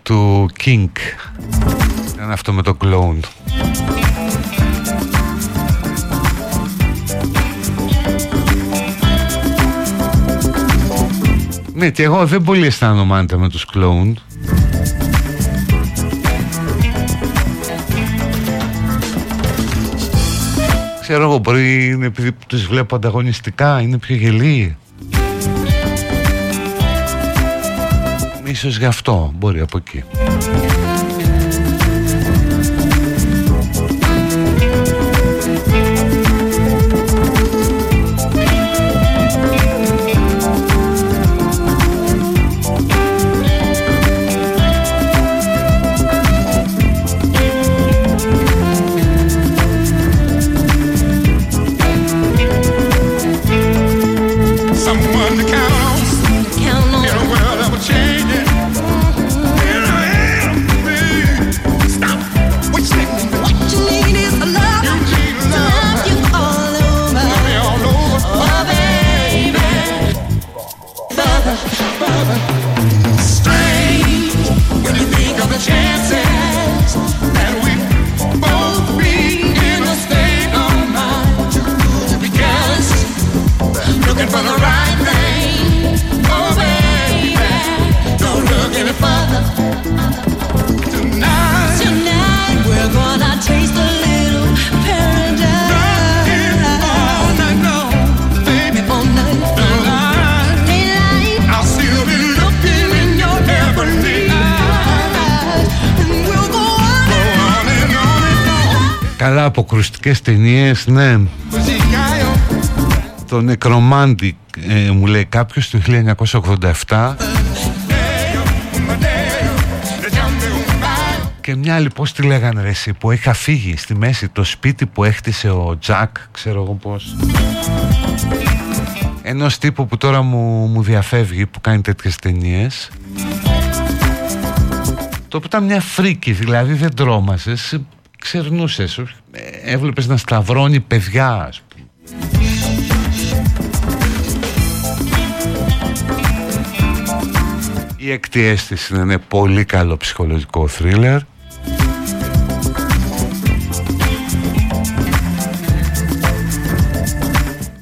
του Kink. Ήταν αυτό με το κλόουν. Ναι, και εγώ δεν πολύ αισθάνομαι άντα με τους κλόουν. Ξέρω εγώ, μπορεί είναι επειδή τους βλέπω ανταγωνιστικά, είναι πιο γελοί. Ίσως γι' αυτό, μπορεί από εκεί. Καλά, αποκρουστικές ταινίες, ναι. Το Νεκρομάντι, ε, μου λέει κάποιος, του χίλια εννιακόσια ογδόντα επτά. Και μια άλλη, πώς τη λέγανε ρε εσύ, που είχα φύγει στη μέση, το σπίτι που έχτισε ο Τζακ, ξέρω εγώ πώς. Ενός τύπου που τώρα μου, μου διαφεύγει, που κάνει τέτοιες ταινίες. Το που ήταν μια φρίκη, δηλαδή δεν τρόμασες, ξερνούσες, έβλεπες να σταυρώνει παιδιά, ας πούμε. Η Έκτη Αίσθηση είναι ένα πολύ καλό ψυχολογικό θρίλερ.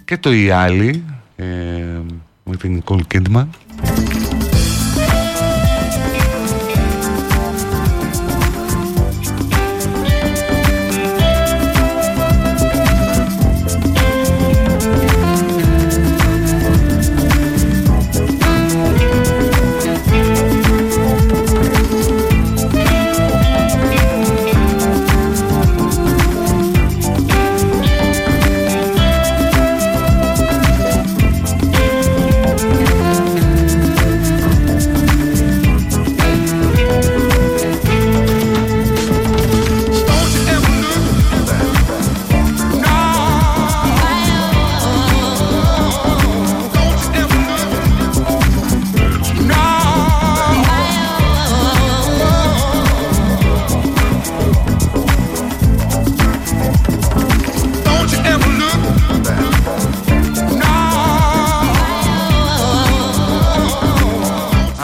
Και το Η Άλλη, ε, με την Νικόλ Κίντμαν.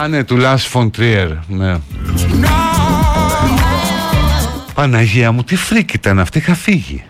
Α, ναι, του Λάρς φον Τρίερ, ναι. Παναγία μου, τι φρίκ ήταν αυτή, είχα φύγει.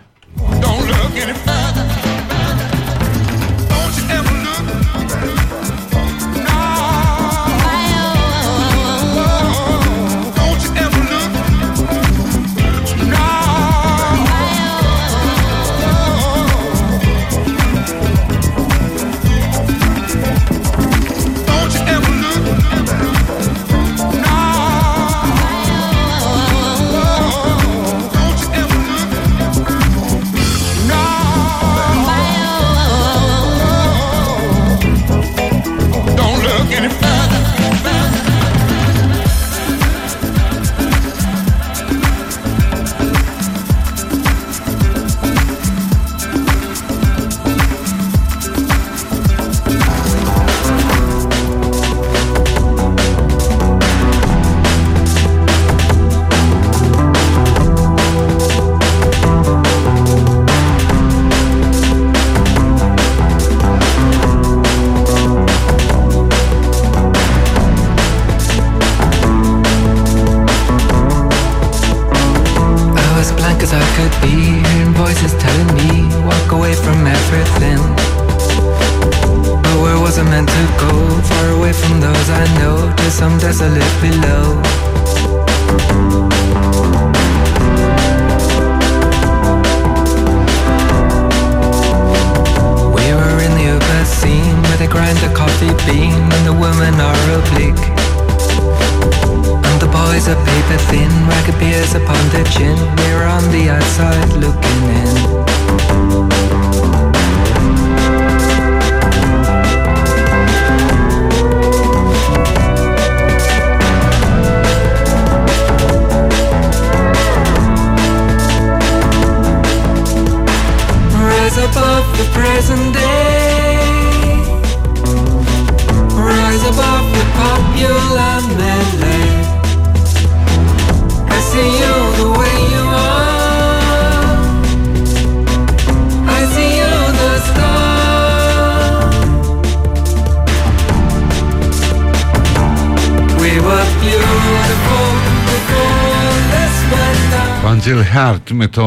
Με το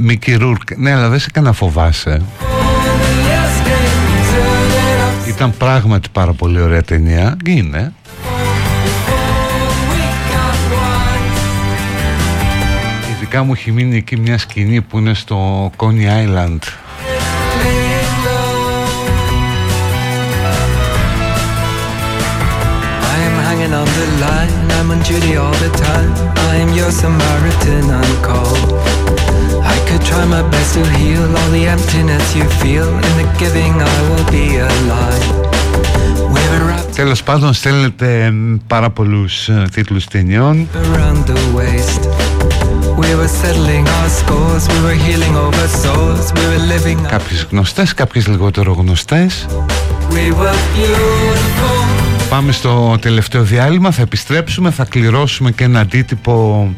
Μικι Ρούρκ. Ναι, αλλά δεν σε έκανα φοβάσαι. Ήταν πράγματι πάρα πολύ ωραία ταινία. Είναι ειδικά μου έχει μείνει εκεί μια σκηνή που είναι στο Coney Island, on the line, I'm on duty all the time, I'm your Samaritan on call. I could try my best to heal all the emptiness you feel, in the giving I will be alive. Τέλος πάντων, στέλνετε πάρα πολλούς τίτλους ταινιών. Κάποιες γνωστές, κάποιες λιγότερο γνωστές. Πάμε στο τελευταίο διάλειμμα, θα επιστρέψουμε, θα κληρώσουμε και ένα αντίτυπο,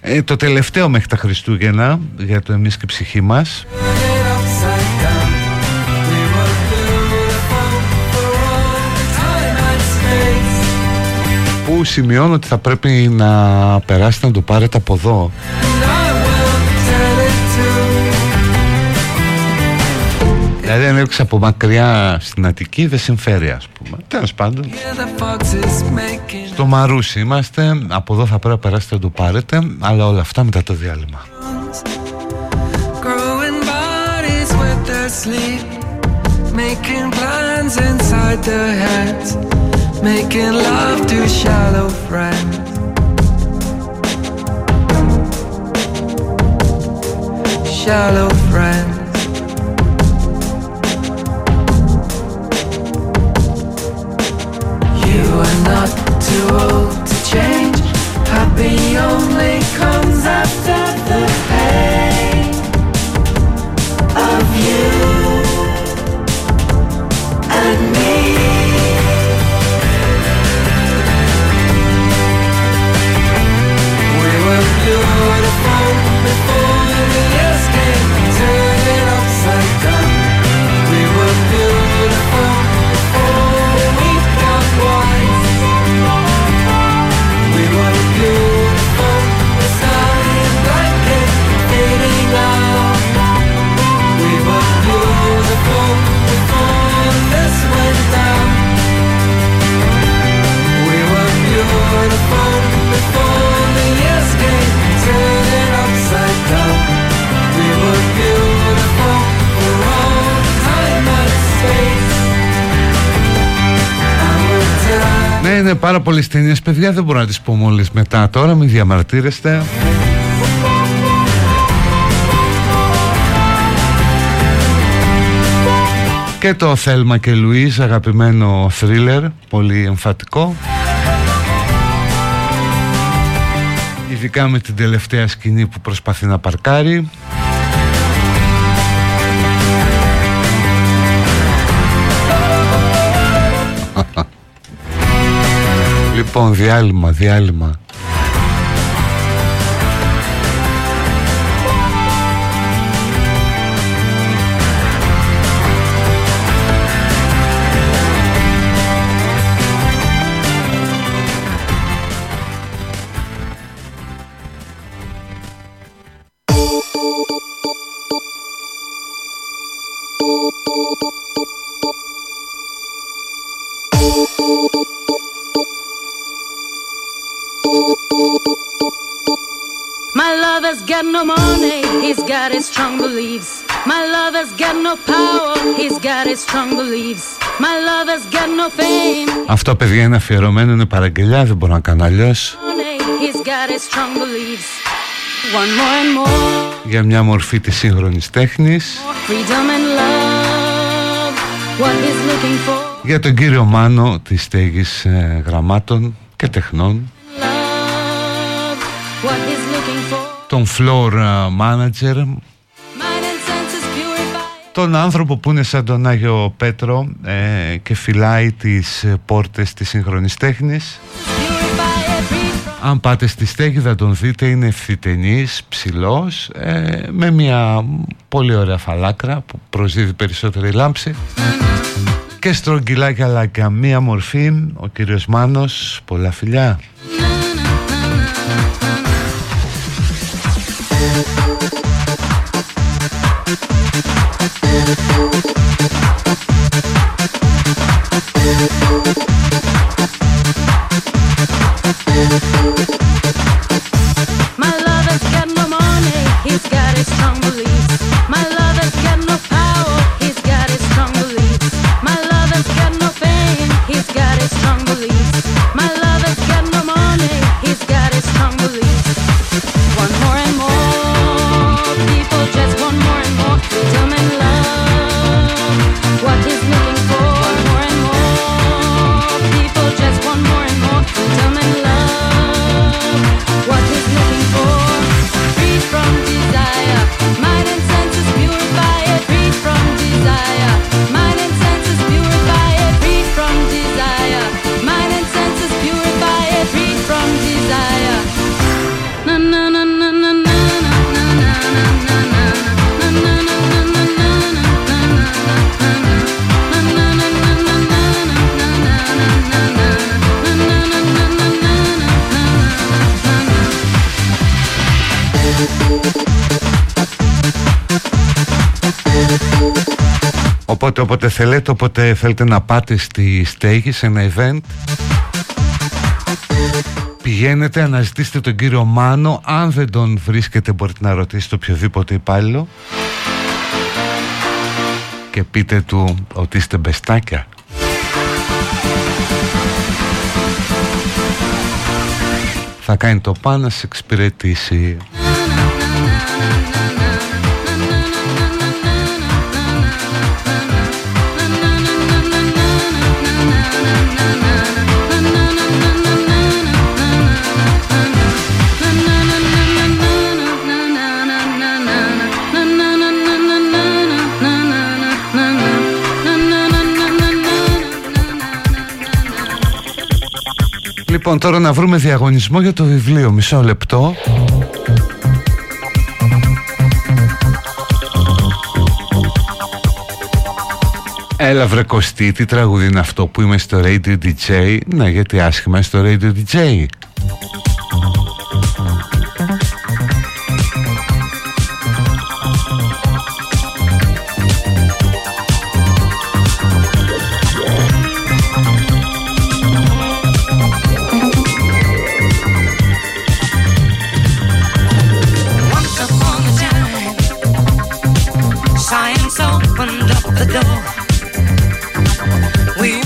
ε, το τελευταίο μέχρι τα Χριστούγεννα, για το Εμείς και η ψυχή μας. Που σημειώνω ότι θα πρέπει να περάσετε να το πάρετε από εδώ. Δηλαδή αν έρχεσαι από μακριά στην Αττική δεν συμφέρει, ας πούμε. Τέλος πάντων, στο Μαρούσι είμαστε. Από εδώ θα πρέπει να περάσετε να το πάρετε. Αλλά όλα αυτά μετά το διάλειμμα. We're not too old to change. Happy only comes after the pain of you and me. We were beautiful before the years came to. Ναι, είναι πάρα πολλές ταινίες, παιδιά, δεν μπορώ να τις πω μόλις μετά. Τώρα μην διαμαρτύρεστε. Και το Θέλμα και Λουίς, αγαπημένο θρίλερ, πολύ εμφατικό. Ειδικά με την τελευταία σκηνή που προσπαθεί να παρκάρει. Λοιπόν, διάλειμμα, διάλειμμα. No money, he's got his strong beliefs. My lover's got no power, he's got his strong beliefs. My lover's got no fame. Αυτό, παιδιά, είναι αφιερωμένο, είναι παραγγελιά, δεν μπορώ να κάνω αλλιώς. Για μια μορφή της σύγχρονης τέχνης. Για τον κύριο Μάνο της στέγης ε, γραμμάτων και τεχνών. Τον floor manager, τον άνθρωπο που είναι σαν τον Άγιο Πέτρο ε, και φυλάει τις πόρτες της σύγχρονης τέχνης. Αν πάτε στη στέγη θα τον δείτε, είναι ευθυτενής, ψηλός, ε, με μια πολύ ωραία φαλάκρα που προσδίδει περισσότερη λάμψη και στρογγυλάκια, αλλά και μία μορφή, ο κύριος Μάνος. Πολλά φιλιά. Οπότε όποτε θέλετε, όποτε θέλετε να πάτε στη στέγη, σε ένα event, πηγαίνετε, αναζητήστε τον κύριο Μάνο. Αν δεν τον βρίσκετε μπορείτε να ρωτήσετε οποιοδήποτε υπάλληλο και πείτε του ότι είστε μπεστάκια. Θα κάνει το πάνω να σε εξυπηρετήσει. Λοιπόν, τώρα να βρούμε διαγωνισμό για το βιβλίο. Μισό λεπτό. Έλα βρε Κωστή, τι τραγούδι είναι αυτό που είμαι στο Radio ντι τζέι? Ναι, γιατί άσχημα είμαι στο Radio ντι τζέι.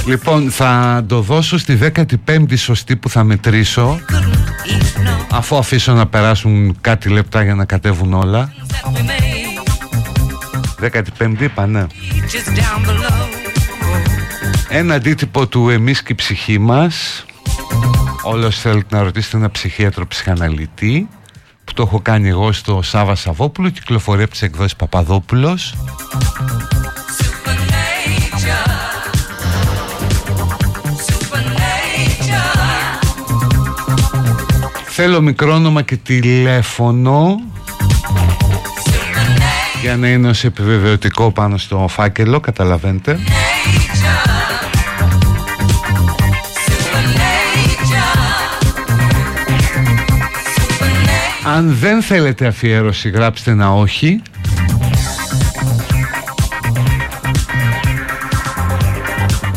Λοιπόν, θα το δώσω στη δέκατη πέμπτη σωστή που θα μετρήσω, αφού αφήσω να περάσουν κάτι λεπτά για να κατέβουν όλα. Δεκαπέντε είπα, ναι. Ένα αντίτυπο του «Εμείς και η ψυχή μας». Όλος θέλετε να ρωτήσετε ένα ψυχίατρο ψυχαναλυτή, που το έχω κάνει εγώ στο Σάββα Σαββόπουλο, κυκλοφορεί από τις εκδόσεις Παπαδόπουλος. Θέλω μικρόνομα και τηλέφωνο για να είναι ως επιβεβαιωτικό πάνω στο φάκελο, καταλαβαίνετε. Αν δεν θέλετε αφιέρωση, γράψτε ένα όχι.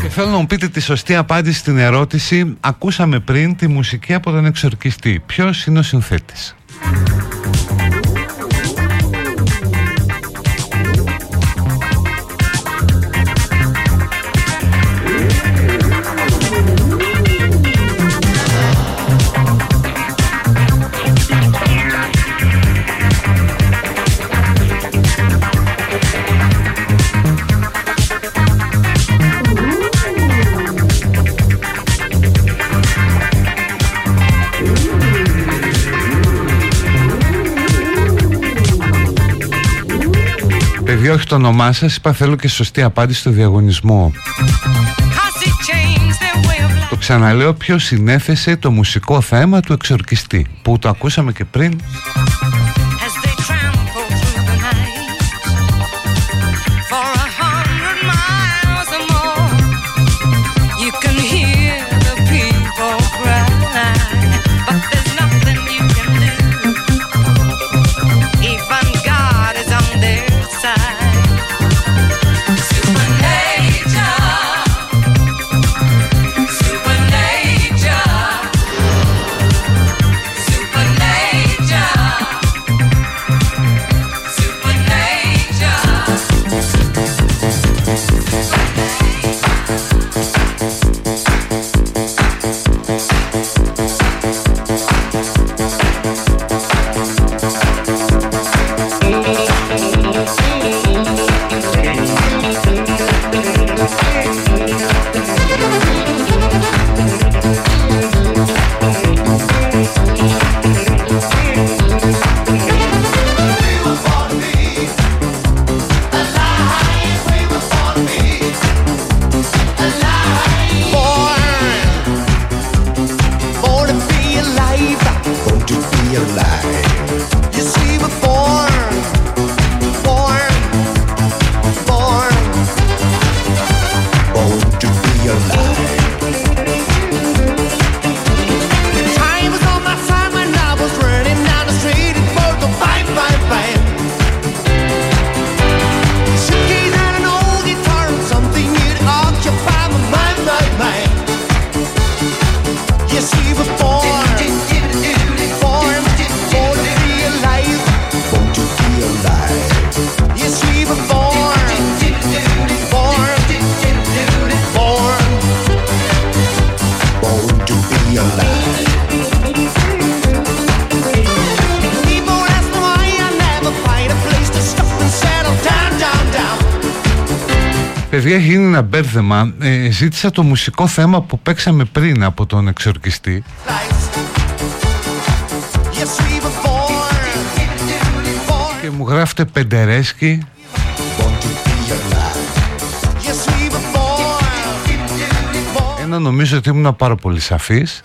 Και θέλω να μου πείτε τη σωστή απάντηση στην ερώτηση. Ακούσαμε πριν τη μουσική από τον εξορκιστή. Ποιος είναι ο συνθέτης? Παιδιά, όχι το όνομά σας, είπα θέλω και σωστή απάντηση στο διαγωνισμό. Το ξαναλέω, ποιος συνέθεσε το μουσικό θέμα του εξορκιστή, που το ακούσαμε και πριν. Παιδιά, έχει γίνει ένα μπέρδεμα. ε, Ζήτησα το μουσικό θέμα που παίξαμε πριν από τον εξορκιστή. Και μου γράφτε Πεντερέσκι. Ένα νομίζω ότι ήμουν πάρα πολύ σαφής.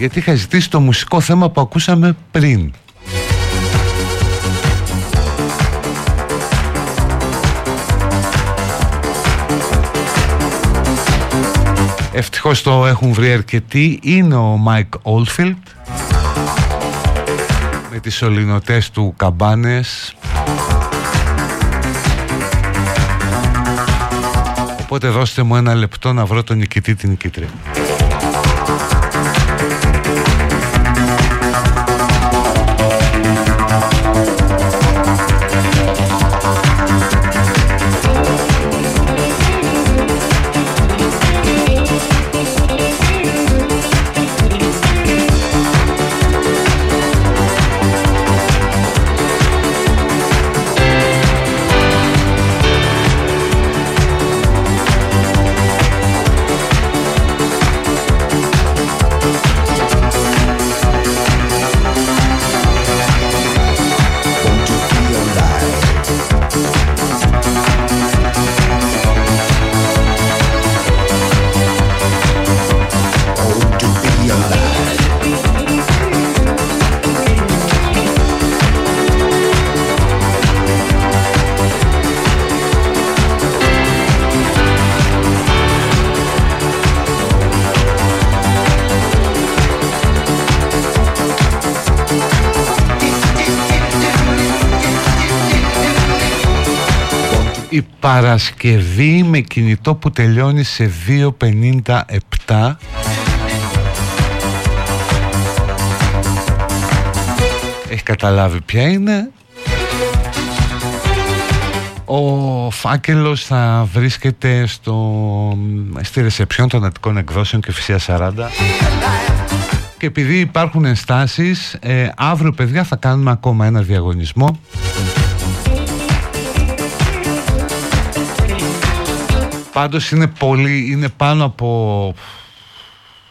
Γιατί είχα ζητήσει το μουσικό θέμα που ακούσαμε πριν. Ευτυχώς το έχουν βρει αρκετοί. Είναι ο Mike Oldfield με τις σωληνωτές του καμπάνες. Οπότε δώστε μου ένα λεπτό να βρω τον νικητή, την νικήτρια. Η Παρασκευή με κινητό που τελειώνει σε δύο πενήντα επτά έχει καταλάβει ποια είναι. Ο φάκελος θα βρίσκεται στο, στη ρεσεψιόν των Αττικών Εκδόσεων και Φυσία σαράντα. Και επειδή υπάρχουν ενστάσεις, ε, αύριο παιδιά θα κάνουμε ακόμα ένα διαγωνισμό. Πάντως είναι πολύ, είναι πάνω από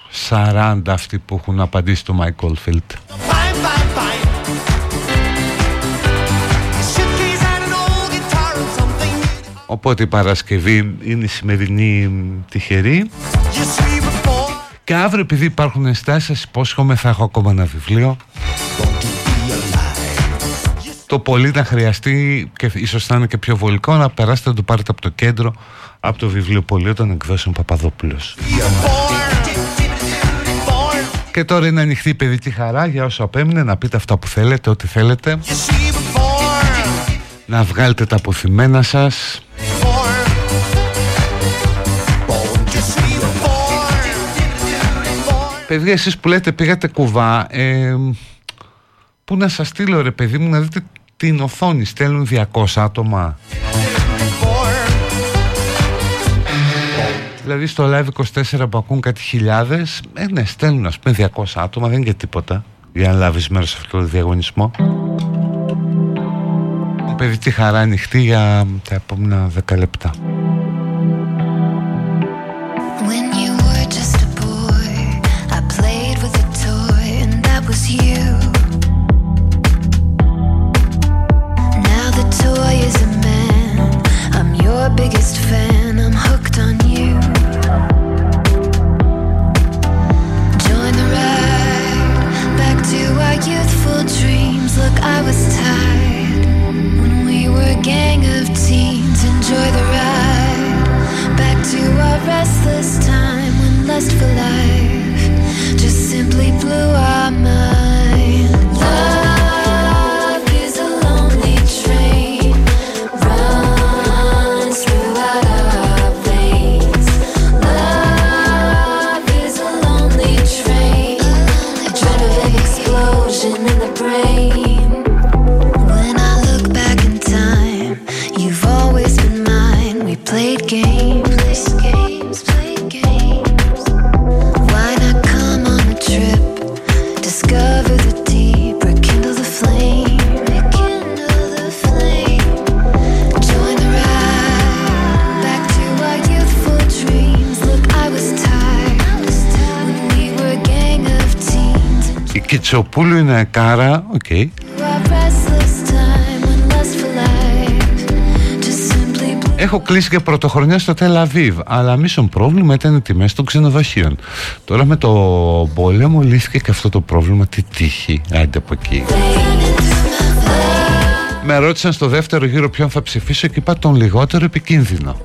σαράντα αυτοί που έχουν απαντήσει το Mike Oldfield. Οπότε η Παρασκευή είναι η σημερινή τυχερή. Και αύριο, επειδή υπάρχουν ενστάσεις, σας υπόσχομαι θα έχω ακόμα ένα βιβλίο. Το πολύ να χρειαστεί και ίσως να είναι και πιο βολικό να περάσετε να το πάρετε από το κέντρο, από το βιβλιοπωλείο των εκδόσεων Παπαδόπουλος. Και τώρα είναι ανοιχτή η παιδική χαρά για όσο απέμεινε, να πείτε αυτά που θέλετε, ό,τι θέλετε, να βγάλετε τα αποθυμένα σας. Παιδιά, εσείς που λέτε πήγατε κουβά, ε, πού να σας στείλω ρε παιδί μου, να δείτε την οθόνη, στέλνουν διακόσια άτομα. Δηλαδή στο live είκοσι τέσσερα που ακούν κάτι χιλιάδες, ε, ναι, στέλνουν ας πούμε διακόσια άτομα, δεν είναι και τίποτα για να λάβεις μέρος σε αυτό το διαγωνισμό. Παιδί τη χαρά ανοιχτή για τα επόμενα δέκα λεπτά. Τσοπούλου είναι κάρα, οκ. Okay. Έχω κλείσει και πρωτοχρονιά στο Τελ Αβίβ, αλλά μίσον πρόβλημα ήταν οι τιμές των ξενοδοχείων. Τώρα με το πόλεμο λύθηκε και αυτό το πρόβλημα, τι τύχη, άντε από εκεί. Με ρώτησαν στο δεύτερο γύρο ποιον θα ψηφίσω και είπα τον λιγότερο επικίνδυνο.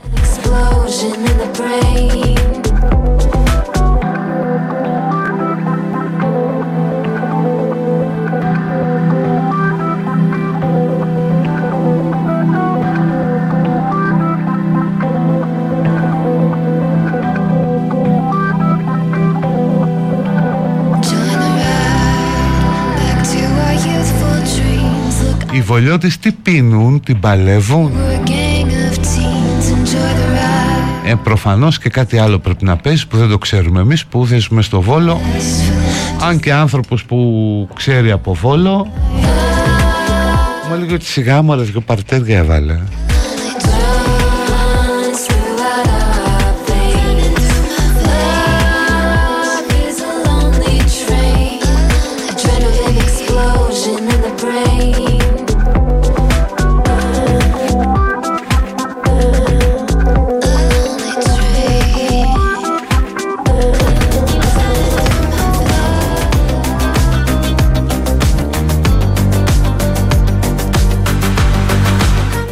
εμβολιό της τι πίνουν, την παλεύουν. Ε, προφανώς και κάτι άλλο πρέπει να παίζει που δεν το ξέρουμε εμείς που ήρθαμε στο Βόλο. Αν και άνθρωπος που ξέρει από Βόλο, μου έλεγε ότι σιγά μου, αλλά δύο παρτέρια έβαλε.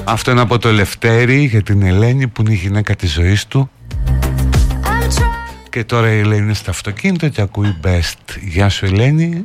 Αυτό είναι από το Λευτέρι για την Ελένη που είναι η γυναίκα της ζωής του. Και τώρα η Ελένη είναι στο αυτοκίνητο και ακούει Best. Γεια σου Ελένη.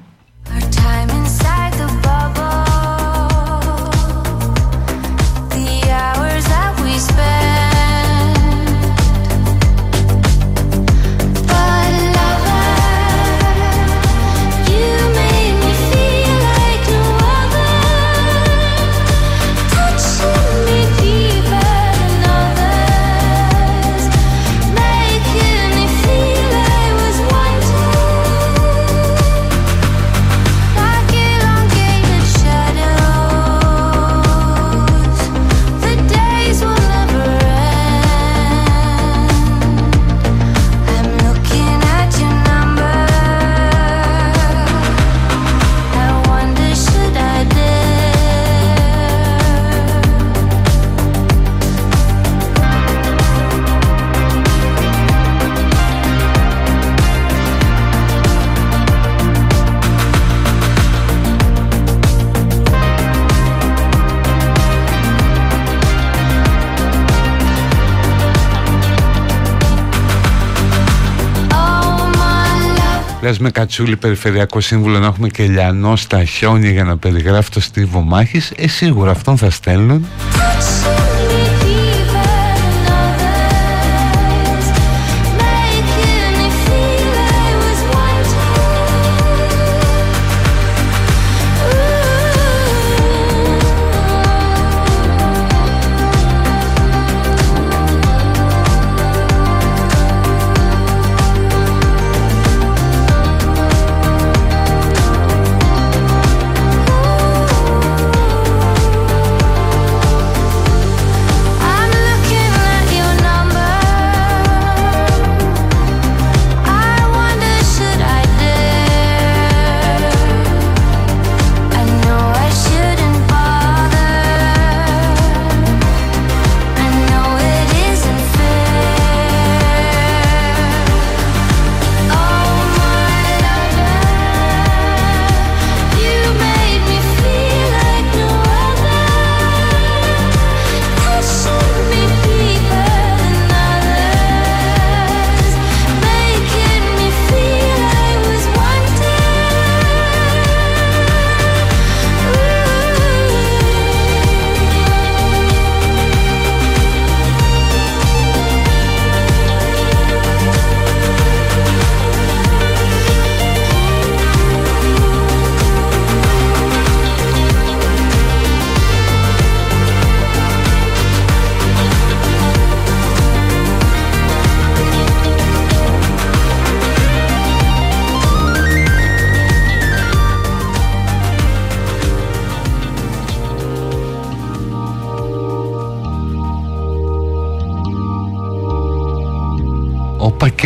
Με κατσούλη περιφερειακό σύμβουλο να έχουμε και λιανό στα χιόνια για να περιγράφει το στίβο μάχης. Ε, σίγουρα αυτόν θα στέλνουν.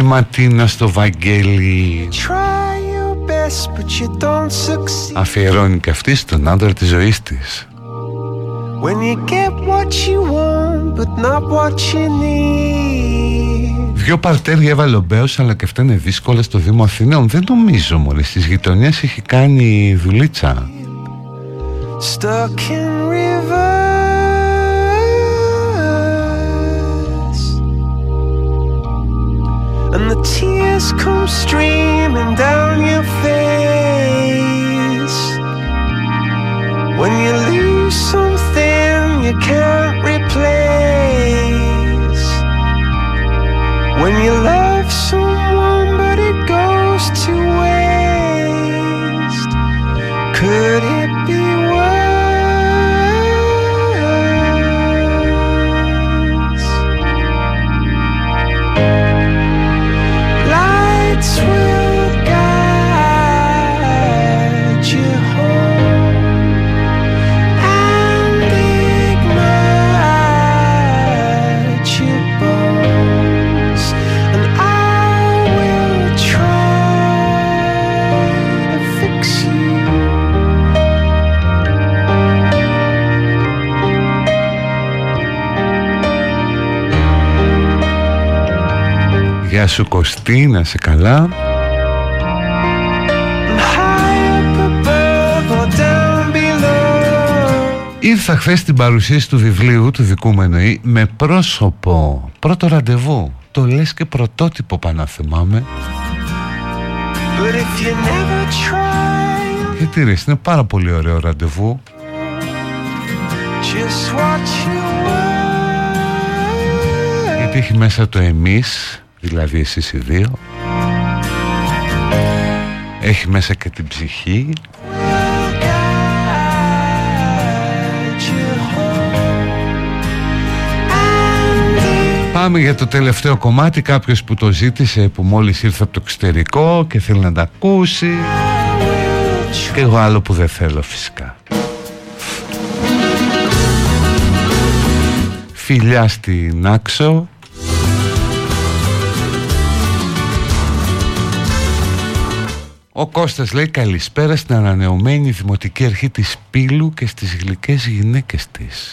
Ματίνα στο Βαγγέλη best, αφιερώνει και αυτή στον άντρα της ζωής της. Δυο παρτέρια έβαλε ο Μπέος, αλλά και αυτά είναι δύσκολα στο Δήμο Αθηναίων. Δεν νομίζω μόλις στις γειτονιές έχει κάνει δουλίτσα. Stuck in river. And the tears come streaming down your face. When you lose something you can't replace. When you love someone but it goes to waste. Could it be worse? Γεια σου Κωστή, να είσαι καλά. Ήρθα χθες στην παρουσίαση του βιβλίου του δικού μου, εννοεί, με πρόσωπο. Πρώτο ραντεβού. Το λες και πρωτότυπο, παναθυμάμαι. Tried... Γιατί ρε, είναι πάρα πολύ ωραίο ραντεβού. Γιατί έχει μέσα το εμείς, δηλαδή εσείς οι δύο. Έχει μέσα και την ψυχή. Πάμε για το τελευταίο κομμάτι, κάποιος που το ζήτησε, που μόλις ήρθε από το εξωτερικό και θέλει να τα ακούσει. Και εγώ άλλο που δεν θέλω φυσικά. Φιλιά στην Άξο. Ο Κώστας λέει καλησπέρα στην ανανεωμένη δημοτική αρχή της Πύλου και στις γλυκές γυναίκες της.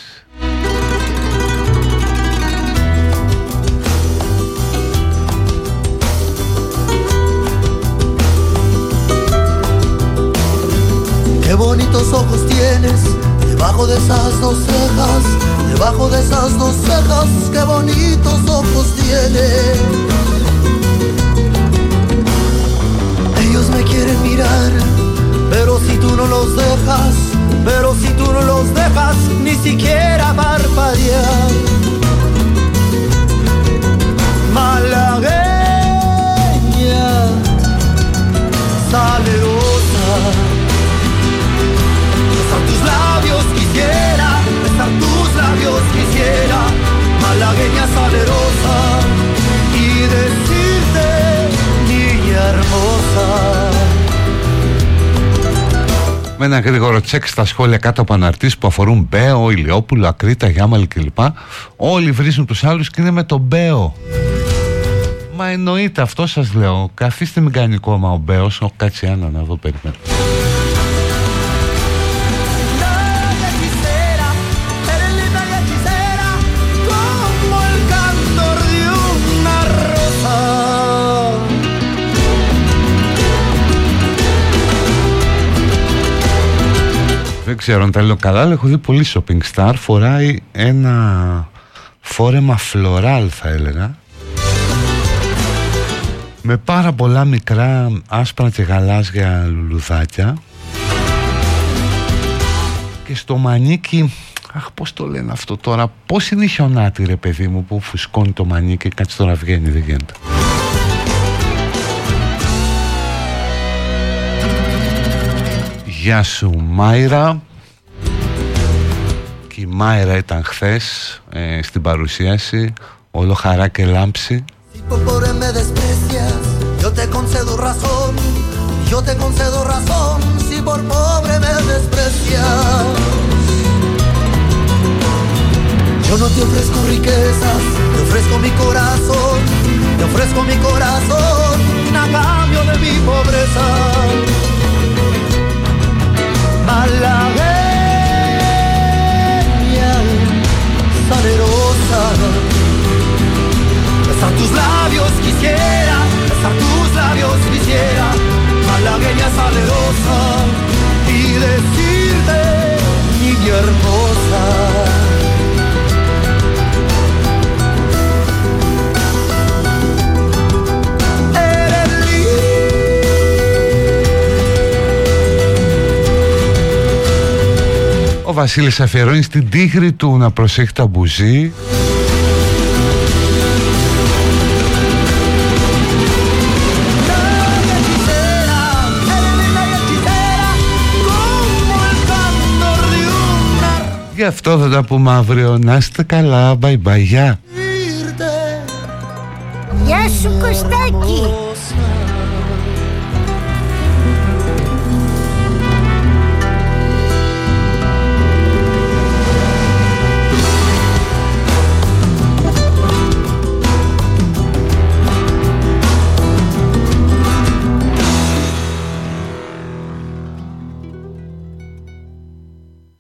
Qué bonitos ojos tienes, debajo de esas dos cejas, debajo de esas dos cejas, qué bonitos ojos tienes. Ellos me quieren mirar, pero si tú no los dejas, pero si tú no los dejas, ni siquiera parpadear. Malagueña, salerosa. Labios quisiera, besar tus labios quisiera, malagueña salerosa, y decirte niña hermosa. Με ένα γρήγορο τσεκ στα σχόλια κάτω από αναρτήσεις που αφορούν Μπέο, Ηλιόπουλο, Ακρίτα, Γιάμαλη κλπ. Όλοι βρίζουν τους άλλους και είναι με τον Μπέο. Μα εννοείται, αυτό σας λέω. Καθίστε, μην κάνει κόμμα ο Μπέος. Ο Κατσιάνα να δω, περιμένω. Δεν ξέρω αν τα λέω καλά, αλλά έχω δει πολύ shopping star. Φοράει ένα φόρεμα φλωράλ, θα έλεγα, με πάρα πολλά μικρά άσπρα και γαλάζια λουλουδάκια. Και στο μανίκι, αχ, πώς το λένε αυτό τώρα, πώς είναι η χιονάτη ρε παιδί μου που φουσκώνει το μανίκι. Κάτσε τώρα, βγαίνει, δεν γίνεται. Γεια σου Μάιρα. Και η Μάιρα ήταν χθες ε, στην παρουσίαση. Όλο χαρά και λάμψη. Malagueña, salerosa, besar tus labios quisiera, besar tus labios quisiera, malagueña salerosa, y decirte niña hermosa. Ο Βασίλης αφιερώνει στην τίγρη του να προσέχει τα μπουζί. Γι' αυτό θα τα πούμε αύριο. Να είστε καλά, bye bye, γεια. Γεια σου Κωστάκη.